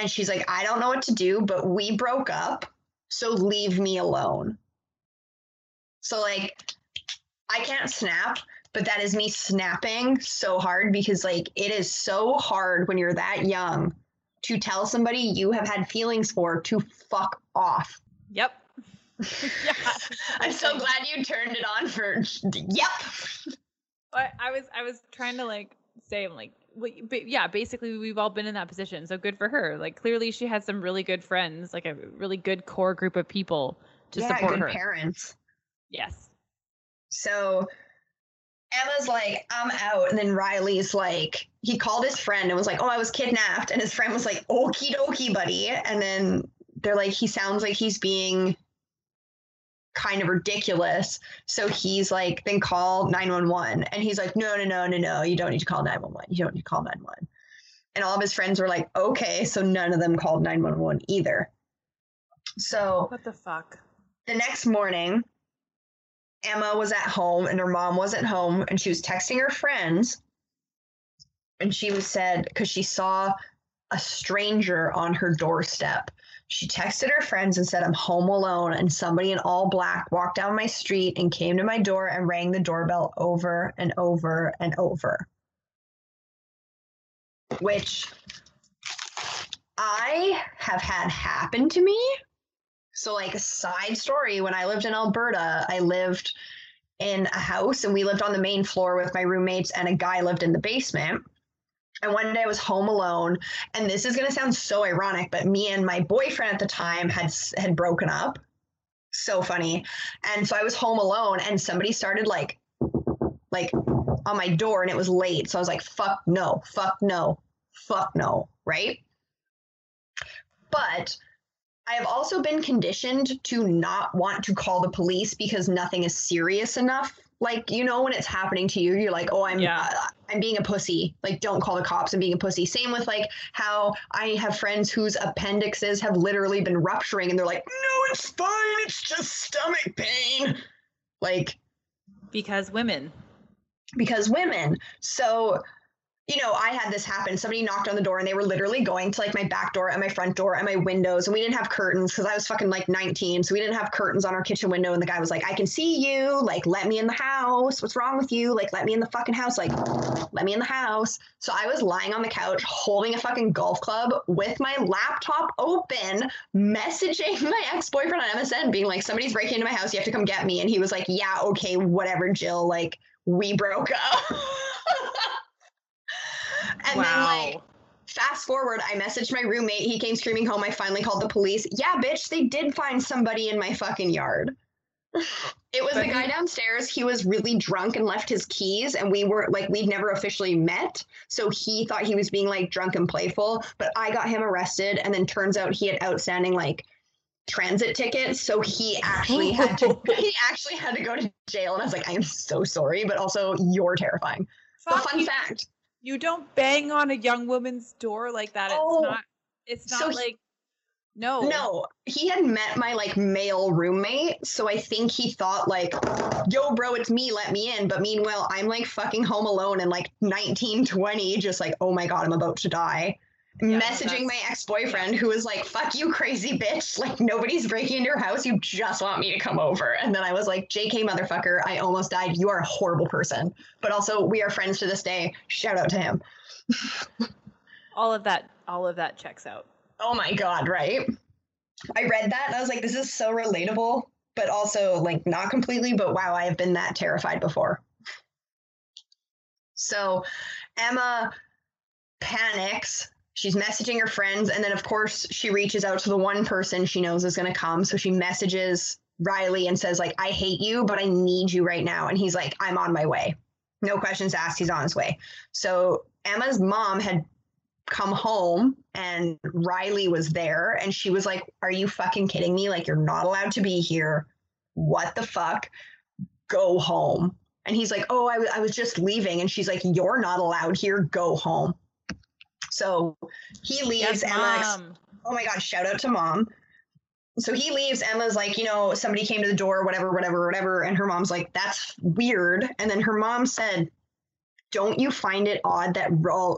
And she's like, I don't know what to do, but we broke up, so leave me alone. So like, I can't snap, But that is me snapping so hard because, like, it is so hard when you're that young to tell somebody you have had feelings for to fuck off. Yep. Yeah. I'm so glad you turned it on for, yep. I was trying to, like, say, I'm like, but yeah, basically we've all been in that position. So good for her. Like, clearly she has some really good friends, like a really good core group of people to support her. Yeah, good parents. Yes. So Emma's like, I'm out. And then Riley's like, he called his friend and was like, oh, I was kidnapped. And his friend was like, okie dokie, buddy. And then they're like, he sounds like he's being kind of ridiculous. So he's like, then call 911. And he's like, no, you don't need to call 911. You don't need to call 911. And all of his friends were like, okay. So none of them called 911 either. So what the fuck? The next morning, Emma was at home and her mom wasn't home, and she was texting her friends, and she said, because she saw a stranger on her doorstep, she texted her friends and said, I'm home alone, and somebody in all black walked down my street and came to my door and rang the doorbell over and over and over. Which I have had happen to me. So, like, a side story, when I lived in Alberta, I lived in a house, and we lived on the main floor with my roommates, and a guy lived in the basement. And one day I was home alone, and this is going to sound so ironic, but me and my boyfriend at the time had broken up. So funny. And so I was home alone, and somebody started, like on my door, and it was late. So I was like, fuck no, right? But I have also been conditioned to not want to call the police because nothing is serious enough. Like, you know, when it's happening to you, you're like, oh, I'm being a pussy. Like, don't call the cops. I'm being a pussy. Same with, like, how I have friends whose appendixes have literally been rupturing, and they're like, no, it's fine. It's just stomach pain. Like, because women. So, you know, I had this happen. Somebody knocked on the door, and they were literally going to, like, my back door and my front door and my windows. And we didn't have curtains because I was fucking, like, 19. So we didn't have curtains on our kitchen window. And the guy was like, I can see you. Like, let me in the house. What's wrong with you? Like, let me in the fucking house. Like, let me in the house. So I was lying on the couch holding a fucking golf club with my laptop open, messaging my ex-boyfriend on MSN being like, somebody's breaking into my house. You have to come get me. And he was like, yeah, okay, whatever, Jill. Like, we broke up. And then, like, fast forward, I messaged my roommate. He came screaming home. I finally called the police. Yeah, bitch, they did find somebody in my fucking yard. It was the guy downstairs. He was really drunk and left his keys. And we were, like, we'd never officially met. So he thought he was being, like, drunk and playful. But I got him arrested. And then turns out he had outstanding, like, transit tickets. So he actually had to go to jail. And I was like, I am so sorry. But also, you're terrifying. But fun fact. You don't bang on a young woman's door like that. No, he had met my, like, male roommate. So I think he thought, like, yo, bro, it's me. Let me in. But meanwhile, I'm, like, fucking home alone and, like, 19, 20, just like, oh, my God, I'm about to die. Yeah, messaging my ex-boyfriend who was like, fuck you, crazy bitch. Like, nobody's breaking into your house. You just want me to come over. And then I was like, JK, motherfucker, I almost died. You are a horrible person. But also, we are friends to this day. Shout out to him. All of that checks out. Oh, my God, right? I read that and I was like, this is so relatable, but also, like, not completely. But wow, I have been that terrified before. So Emma panics. She's messaging her friends, and then, of course, she reaches out to the one person she knows is going to come. So she messages Riley and says, like, I hate you, but I need you right now. And he's like, I'm on my way. No questions asked. He's on his way. So Emma's mom had come home, and Riley was there, and she was like, are you fucking kidding me? Like, you're not allowed to be here. What the fuck? Go home. And he's like, oh, I was just leaving. And she's like, you're not allowed here. Go home. So he leaves. Yes, Emma. Oh my God, shout out to mom. So he leaves. Emma's like, you know, somebody came to the door, whatever. And her mom's like, that's weird. And then her mom said, don't you find it odd that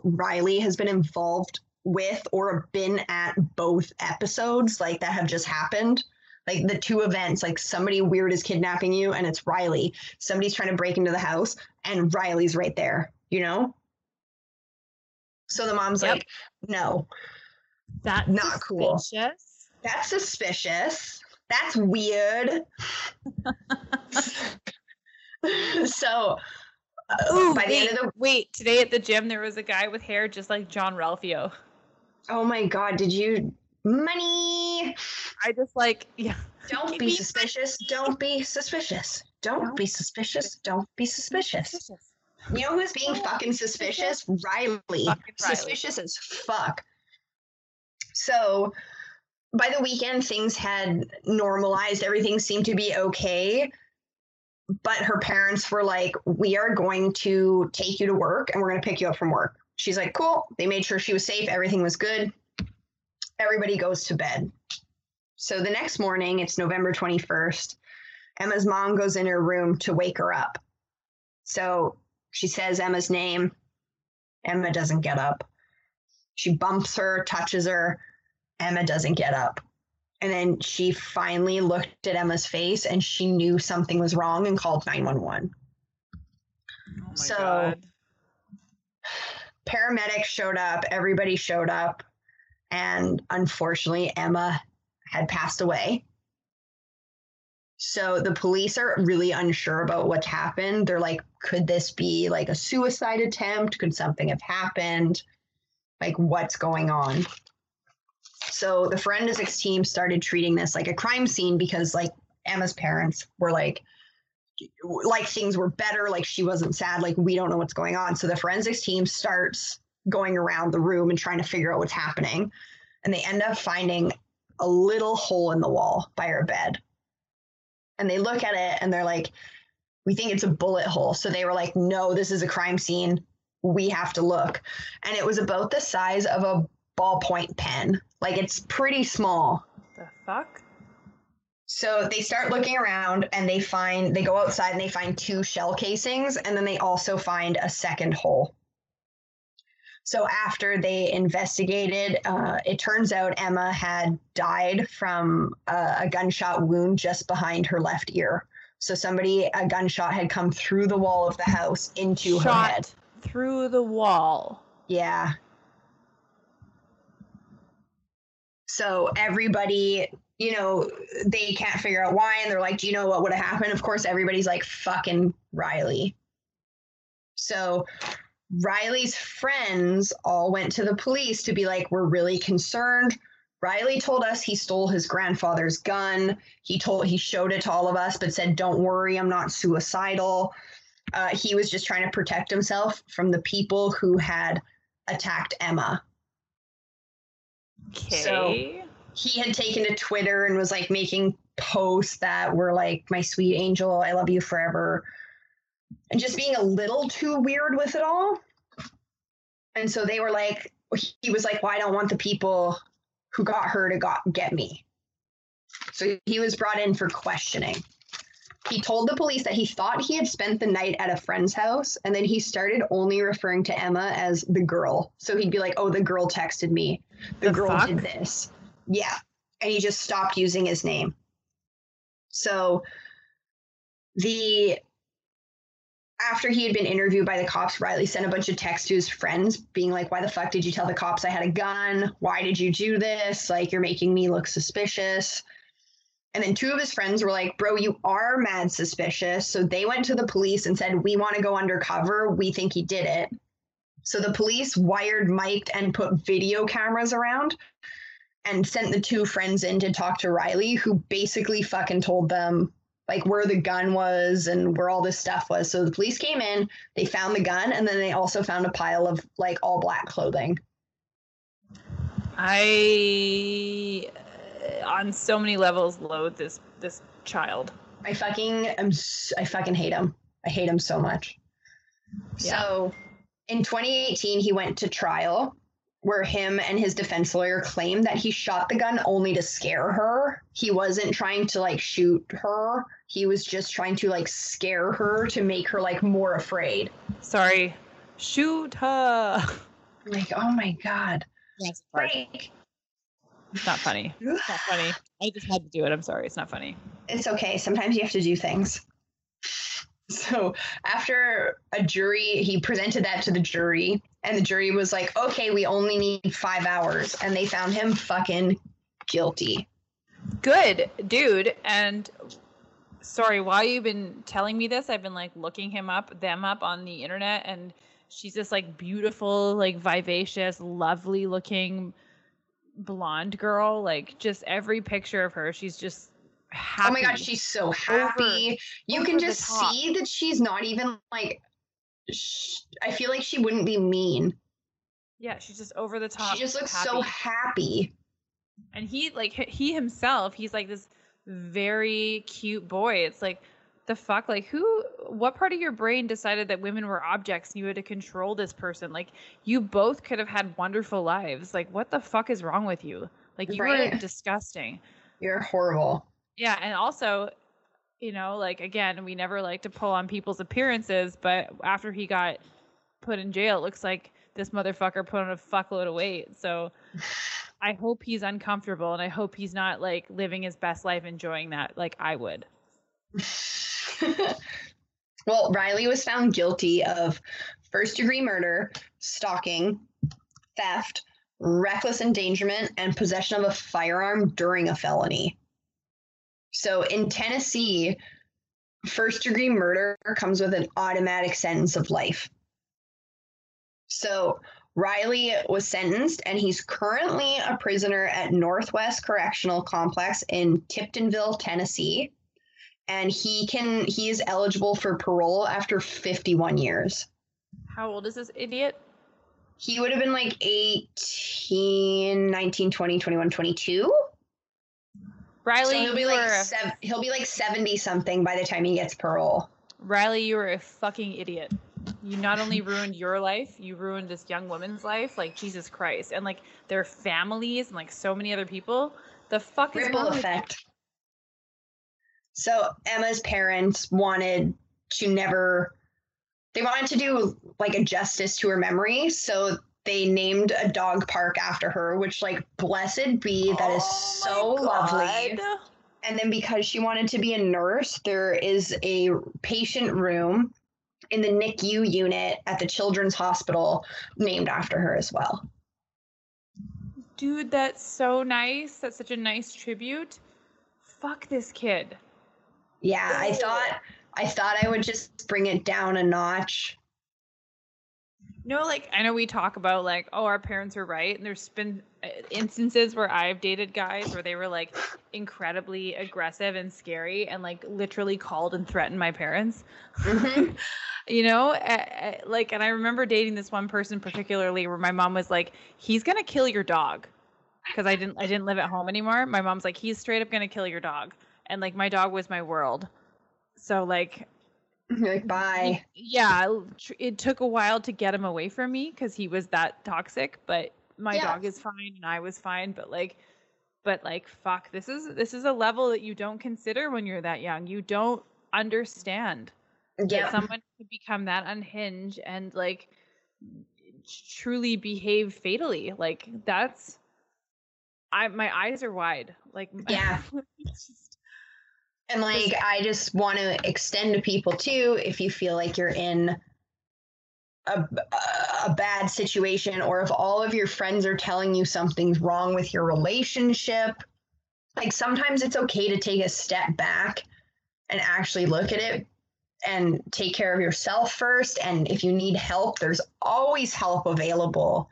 Riley has been involved with or been at both episodes like that have just happened? like the two events, like somebody weird is kidnapping you and it's Riley. Somebody's trying to break into the house and Riley's right there, you know? So the mom's like, no, that's not suspicious. Cool. That's suspicious. That's weird. So, wait, today at the gym, there was a guy with hair just like John Ralphio. Oh my God, did you? Money. I just like, yeah. Don't be suspicious. Don't be suspicious. Don't be suspicious. Don't be suspicious. You know who's being fucking suspicious? Riley. Suspicious as fuck. So by the weekend, things had normalized. Everything seemed to be okay. But her parents were like, we are going to take you to work and we're going to pick you up from work. She's like, cool. They made sure she was safe. Everything was good. Everybody goes to bed. So the next morning, it's November 21st. Emma's mom goes in her room to wake her up. So she says Emma's name. Emma doesn't get up. She bumps her, touches her. Emma doesn't get up. And then she finally looked at Emma's face and she knew something was wrong and called 911. Oh my God. Paramedics showed up. Everybody showed up. And unfortunately, Emma had passed away. So the police are really unsure about what happened. They're like, could this be like a suicide attempt? Could something have happened? Like, what's going on? So the forensics team started treating this like a crime scene because like Emma's parents were like things were better. Like she wasn't sad. Like, we don't know what's going on. So the forensics team starts going around the room and trying to figure out what's happening. And they end up finding a little hole in the wall by her bed. And they look at it and they're like, we think it's a bullet hole. So they were like, no, this is a crime scene. We have to look. And it was about the size of a ballpoint pen. Like, it's pretty small. The fuck? So they start looking around and they go outside and they find two shell casings. And then they also find a second hole. So after they investigated, it turns out Emma had died from a gunshot wound just behind her left ear. So a gunshot had come through the wall of the house into her head. Through the wall. Yeah. So everybody, you know, they can't figure out why. And they're like, do you know what would have happened? Of course, everybody's like, fucking Riley. So Riley's friends all went to the police to be like, we're really concerned. Riley told us he stole his grandfather's gun. He showed it to all of us, but said, don't worry, I'm not suicidal. He was just trying to protect himself from the people who had attacked Emma. Okay. So he had taken to Twitter and was like making posts that were like, my sweet angel, I love you forever. And just being a little too weird with it all. And so they were like, he was like, well, I don't want the people who got her to get me. So he was brought in for questioning. He told the police that he thought he had spent the night at a friend's house. And then he started only referring to Emma as the girl. So he'd be like, oh, the girl texted me. The girl fuck? Did this. Yeah. And he just stopped using his name. So after he had been interviewed by the cops, Riley sent a bunch of texts to his friends being like, why the fuck did you tell the cops I had a gun? Why did you do this? Like, you're making me look suspicious. And then two of his friends were like, bro, you are mad suspicious. So they went to the police and said, we want to go undercover. We think he did it. So the police wired, mic'd, and put video cameras around and sent the two friends in to talk to Riley, who basically fucking told them, like, where the gun was and where all this stuff was. So the police came in, they found the gun, and then they also found a pile of, like, all black clothing. I, on so many levels, loathe this child. I fucking hate him. I hate him so much. Yeah. So in 2018, he went to trial, where him and his defense lawyer claimed that he shot the gun only to scare her. He wasn't trying to, like, shoot her. He was just trying to, like, scare her to make her, like, more afraid. Sorry. Shoot her. Like, oh, my God. Yes, right. It's not funny. It's not funny. I just had to do it. I'm sorry. It's not funny. It's okay. Sometimes you have to do things. So after a jury, he presented that to the jury, and the jury was like, okay, we only need 5 hours. And they found him fucking guilty. Good, dude. And sorry, while you've been telling me this, I've been like looking them up on the internet, and she's this like beautiful, like vivacious, lovely looking blonde girl. Like just every picture of her, she's just happy. Oh my God, she's so happy. You can just see that she's not even like, I feel like she wouldn't be mean. Yeah, she's just over the top. She just looks so happy. And he himself, he's like this very cute boy. It's like, the fuck? Like what part of your brain decided that women were objects and you had to control this person? Like you both could have had wonderful lives. Like what the fuck is wrong with you? Like you are disgusting. You're horrible. Yeah. And also, you know, like, again, we never like to pull on people's appearances, but after he got put in jail, it looks like this motherfucker put on a fuckload of weight. So I hope he's uncomfortable, and I hope he's not like living his best life, enjoying that. Like I would. Well, Riley was found guilty of first-degree murder, stalking, theft, reckless endangerment, and possession of a firearm during a felony. So in Tennessee, first-degree murder comes with an automatic sentence of life. So Riley was sentenced, and he's currently a prisoner at Northwest Correctional Complex in Tiptonville, Tennessee. And he is eligible for parole after 51 years. How old is this idiot? He would have been like 18, 19, 20, 21, 22. Riley, so he'll be like 70 something by the time he gets parole. Riley, you were a fucking idiot. You not only ruined your life, you ruined this young woman's life. Like Jesus Christ. And like their families and like so many other people. The fuck is ripple effect. So Emma's parents wanted to do like a justice to her memory. So they named a dog park after her, which like, blessed be, that is so lovely. And then because she wanted to be a nurse, there is a patient room in the NICU unit at the Children's Hospital named after her as well. Dude, that's so nice. That's such a nice tribute. Fuck this kid. Yeah, I thought I would just bring it down a notch. No, like, I know we talk about, like, oh, our parents were right. And there's been instances where I've dated guys where they were, like, incredibly aggressive and scary and, like, literally called and threatened my parents. Mm-hmm. You know? Like, and I remember dating this one person particularly where my mom was like, he's going to kill your dog. Because I didn't live at home anymore. My mom's like, he's straight up going to kill your dog. And, like, my dog was my world. So, like... You're like, bye. Yeah, it took a while to get him away from me because he was that toxic, but my dog is fine and I was fine. But, like, fuck, this is a level that you don't consider when you're that young. You don't understand that someone could become that unhinged and, like, truly behave fatally. Like, that's... my eyes are wide. Like, yeah. And, like, I just want to extend to people, too, if you feel like you're in a bad situation, or if all of your friends are telling you something's wrong with your relationship, like, sometimes it's okay to take a step back and actually look at it and take care of yourself first. And if you need help, there's always help available.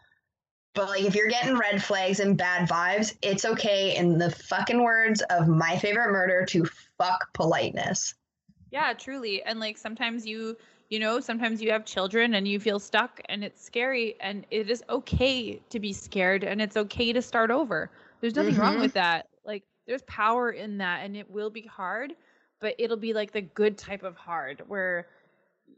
But, like, if you're getting red flags and bad vibes, it's okay, in the fucking words of My Favorite Murder, to fuck politeness. Yeah, truly. And, like, sometimes sometimes you have children and you feel stuck and it's scary, and it is okay to be scared, and it's okay to start over. There's nothing wrong with that. Like, there's power in that, and it will be hard, but it'll be, like, the good type of hard where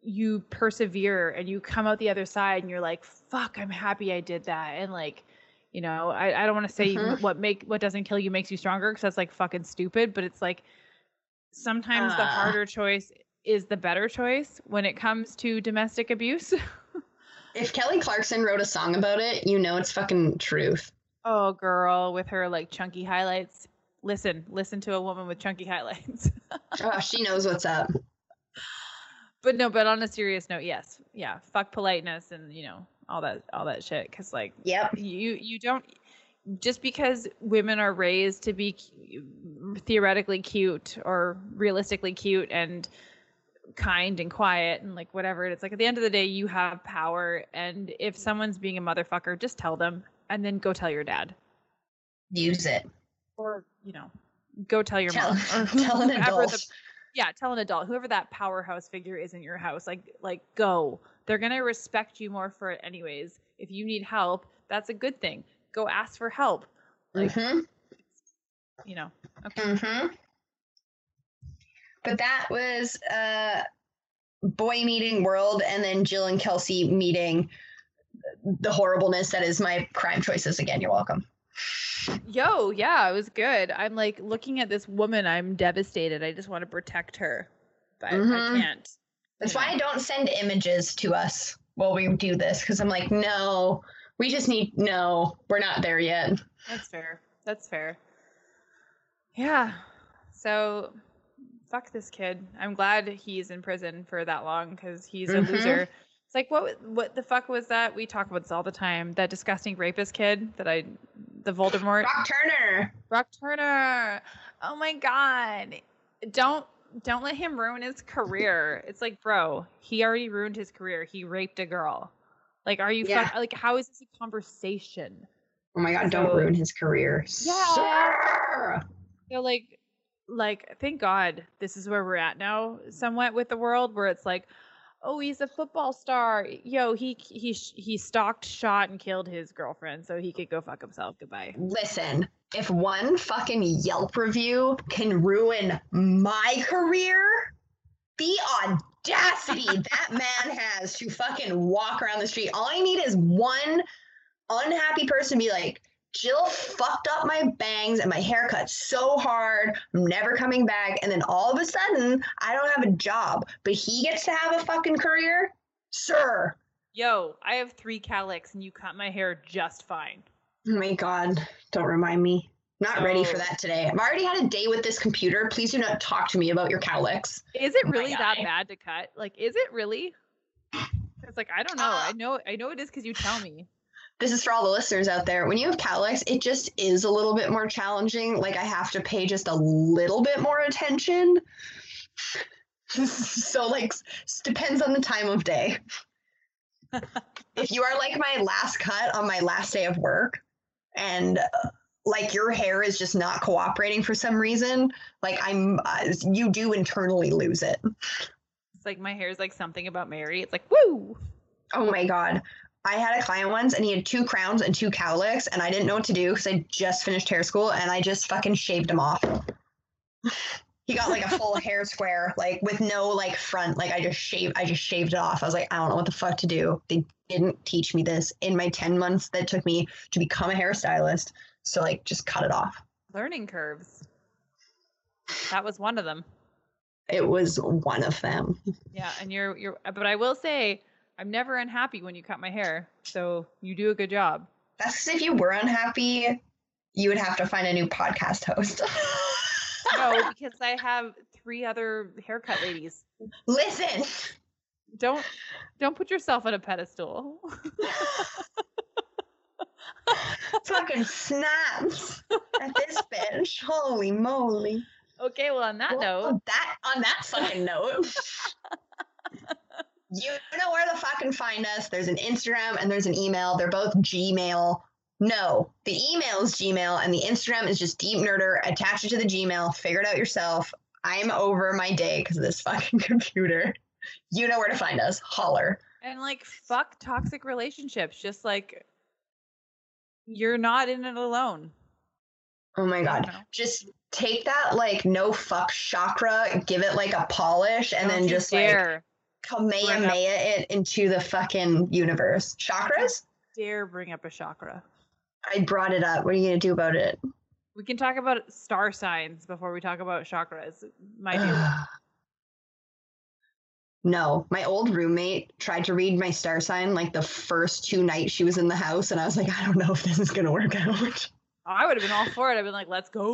you persevere and you come out the other side and you're like, fuck, I'm happy I did that. And, like, you know, I don't want to say what doesn't kill you makes you stronger, because that's, like, fucking stupid. But it's like, sometimes the harder choice is the better choice when it comes to domestic abuse. If Kelly Clarkson wrote a song about it, you know, it's fucking truth. Oh, girl, with her like chunky highlights. Listen to a woman with chunky highlights. Oh, she knows what's up. But no, but on a serious note, yes, yeah, fuck politeness and you know all that shit. Because like, yep, you don't. Just because women are raised to be theoretically cute or realistically cute and kind and quiet and like whatever, it's like at the end of the day you have power, and if someone's being a motherfucker, just tell them and then go tell your dad. Use it. Or, you know, go tell your mom or tell an adult. Tell an adult, whoever that powerhouse figure is in your house, like go. They're going to respect you more for it anyways. If you need help, that's a good thing. Go ask for help. Like, you know. Okay. Mm-hmm. But that was Boy Meeting World, and then Jill and Kelsey meeting the horribleness that is my crime choices again. You're welcome. Yo, yeah, it was good. I'm like looking at this woman. I'm devastated. I just want to protect her, but I can't. That's why I don't send images to us while we do this, because I'm like, no. We just need, no, we're not there yet. That's fair. Yeah. So, fuck this kid. I'm glad he's in prison for that long, because he's a loser. It's like, what the fuck was that? We talk about this all the time. That disgusting rapist kid the Voldemort. Brock Turner. Oh my God. Don't let him ruin his career. It's like, bro, he already ruined his career. He raped a girl. Like, are you like, how is this a conversation? Oh my God, don't ruin his career. Yeah. So like, thank God this is where we're at now somewhat with the world, where it's like, oh, he's a football star. Yo, he stalked, shot, and killed his girlfriend so he could go fuck himself. Goodbye. Listen, if one fucking Yelp review can ruin my career, the audacity that man has to fucking walk around the street. All I need is one unhappy person to be like, Jill fucked up my bangs and my haircut so hard, I'm never coming back. And then all of a sudden, I don't have a job, but he gets to have a fucking career? Sir. Yo, I have 3 cowlicks and you cut my hair just fine. Oh my God. Don't remind me. Not ready for that today. I've already had a day with this computer. Please do not talk to me about your cowlicks. Is it really that bad to cut? Like, is it really? It's like, I don't know. I know it is because you tell me. This is for all the listeners out there. When you have cowlicks, it just is a little bit more challenging. Like, I have to pay just a little bit more attention. So, like, depends on the time of day. If you are like my last cut on my last day of work and... like your hair is just not cooperating for some reason, like you do internally lose it. It's like my hair is like something about Mary. It's like, woo. Oh my God. I had a client once and he had 2 crowns and 2 cowlicks and I didn't know what to do because I just finished hair school and I just fucking shaved him off. He got like a full hair square, like with no like front. Like I just shaved it off. I was like, I don't know what the fuck to do. They didn't teach me this in my 10 months that it took me to become a hairstylist. So, like, just cut it off. Learning curves. That was one of them. It was one of them. Yeah, and but I will say, I'm never unhappy when you cut my hair. So you do a good job. That's because if you were unhappy, you would have to find a new podcast host. No, because I have 3 other haircut ladies. Listen. Don't put yourself on a pedestal. Fucking snaps at this bitch. Holy moly. Okay, well on that fucking note, you know where to fucking find us. There's an Instagram and there's an email. They're both Gmail. No, the email is Gmail and the Instagram is just Deep Nerder. Attach it to the Gmail. Figure it out yourself. I'm over my day because of this fucking computer. You know where to find us. Holler. And like, fuck toxic relationships. Just like, you're not in it alone. Oh my God. Just take that like no fuck chakra, give it like a polish, and then just like kamehameha it into the fucking universe. Chakras? Dare bring up a chakra. I brought it up. What are you going to do about it? We can talk about star signs before we talk about chakras. My No, my old roommate tried to read my star sign like the first two nights she was in the house, and I was like, I don't know if this is going to work out. I would have been all for it. I've been like, let's go.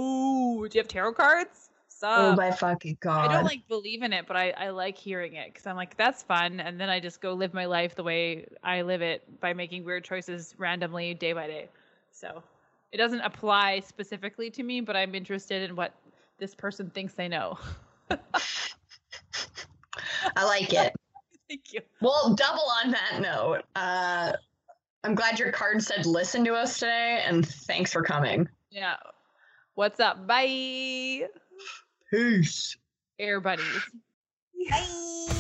Do you have tarot cards? Oh my fucking God. I don't like believe in it, but I like hearing it because I'm like, that's fun. And then I just go live my life the way I live it by making weird choices randomly day by day. So it doesn't apply specifically to me, but I'm interested in what this person thinks they know. I like it. Thank you. Well, double on that note. I'm glad your card said listen to us today, and thanks for coming. Yeah. What's up? Bye. Peace. Air buddies. Bye.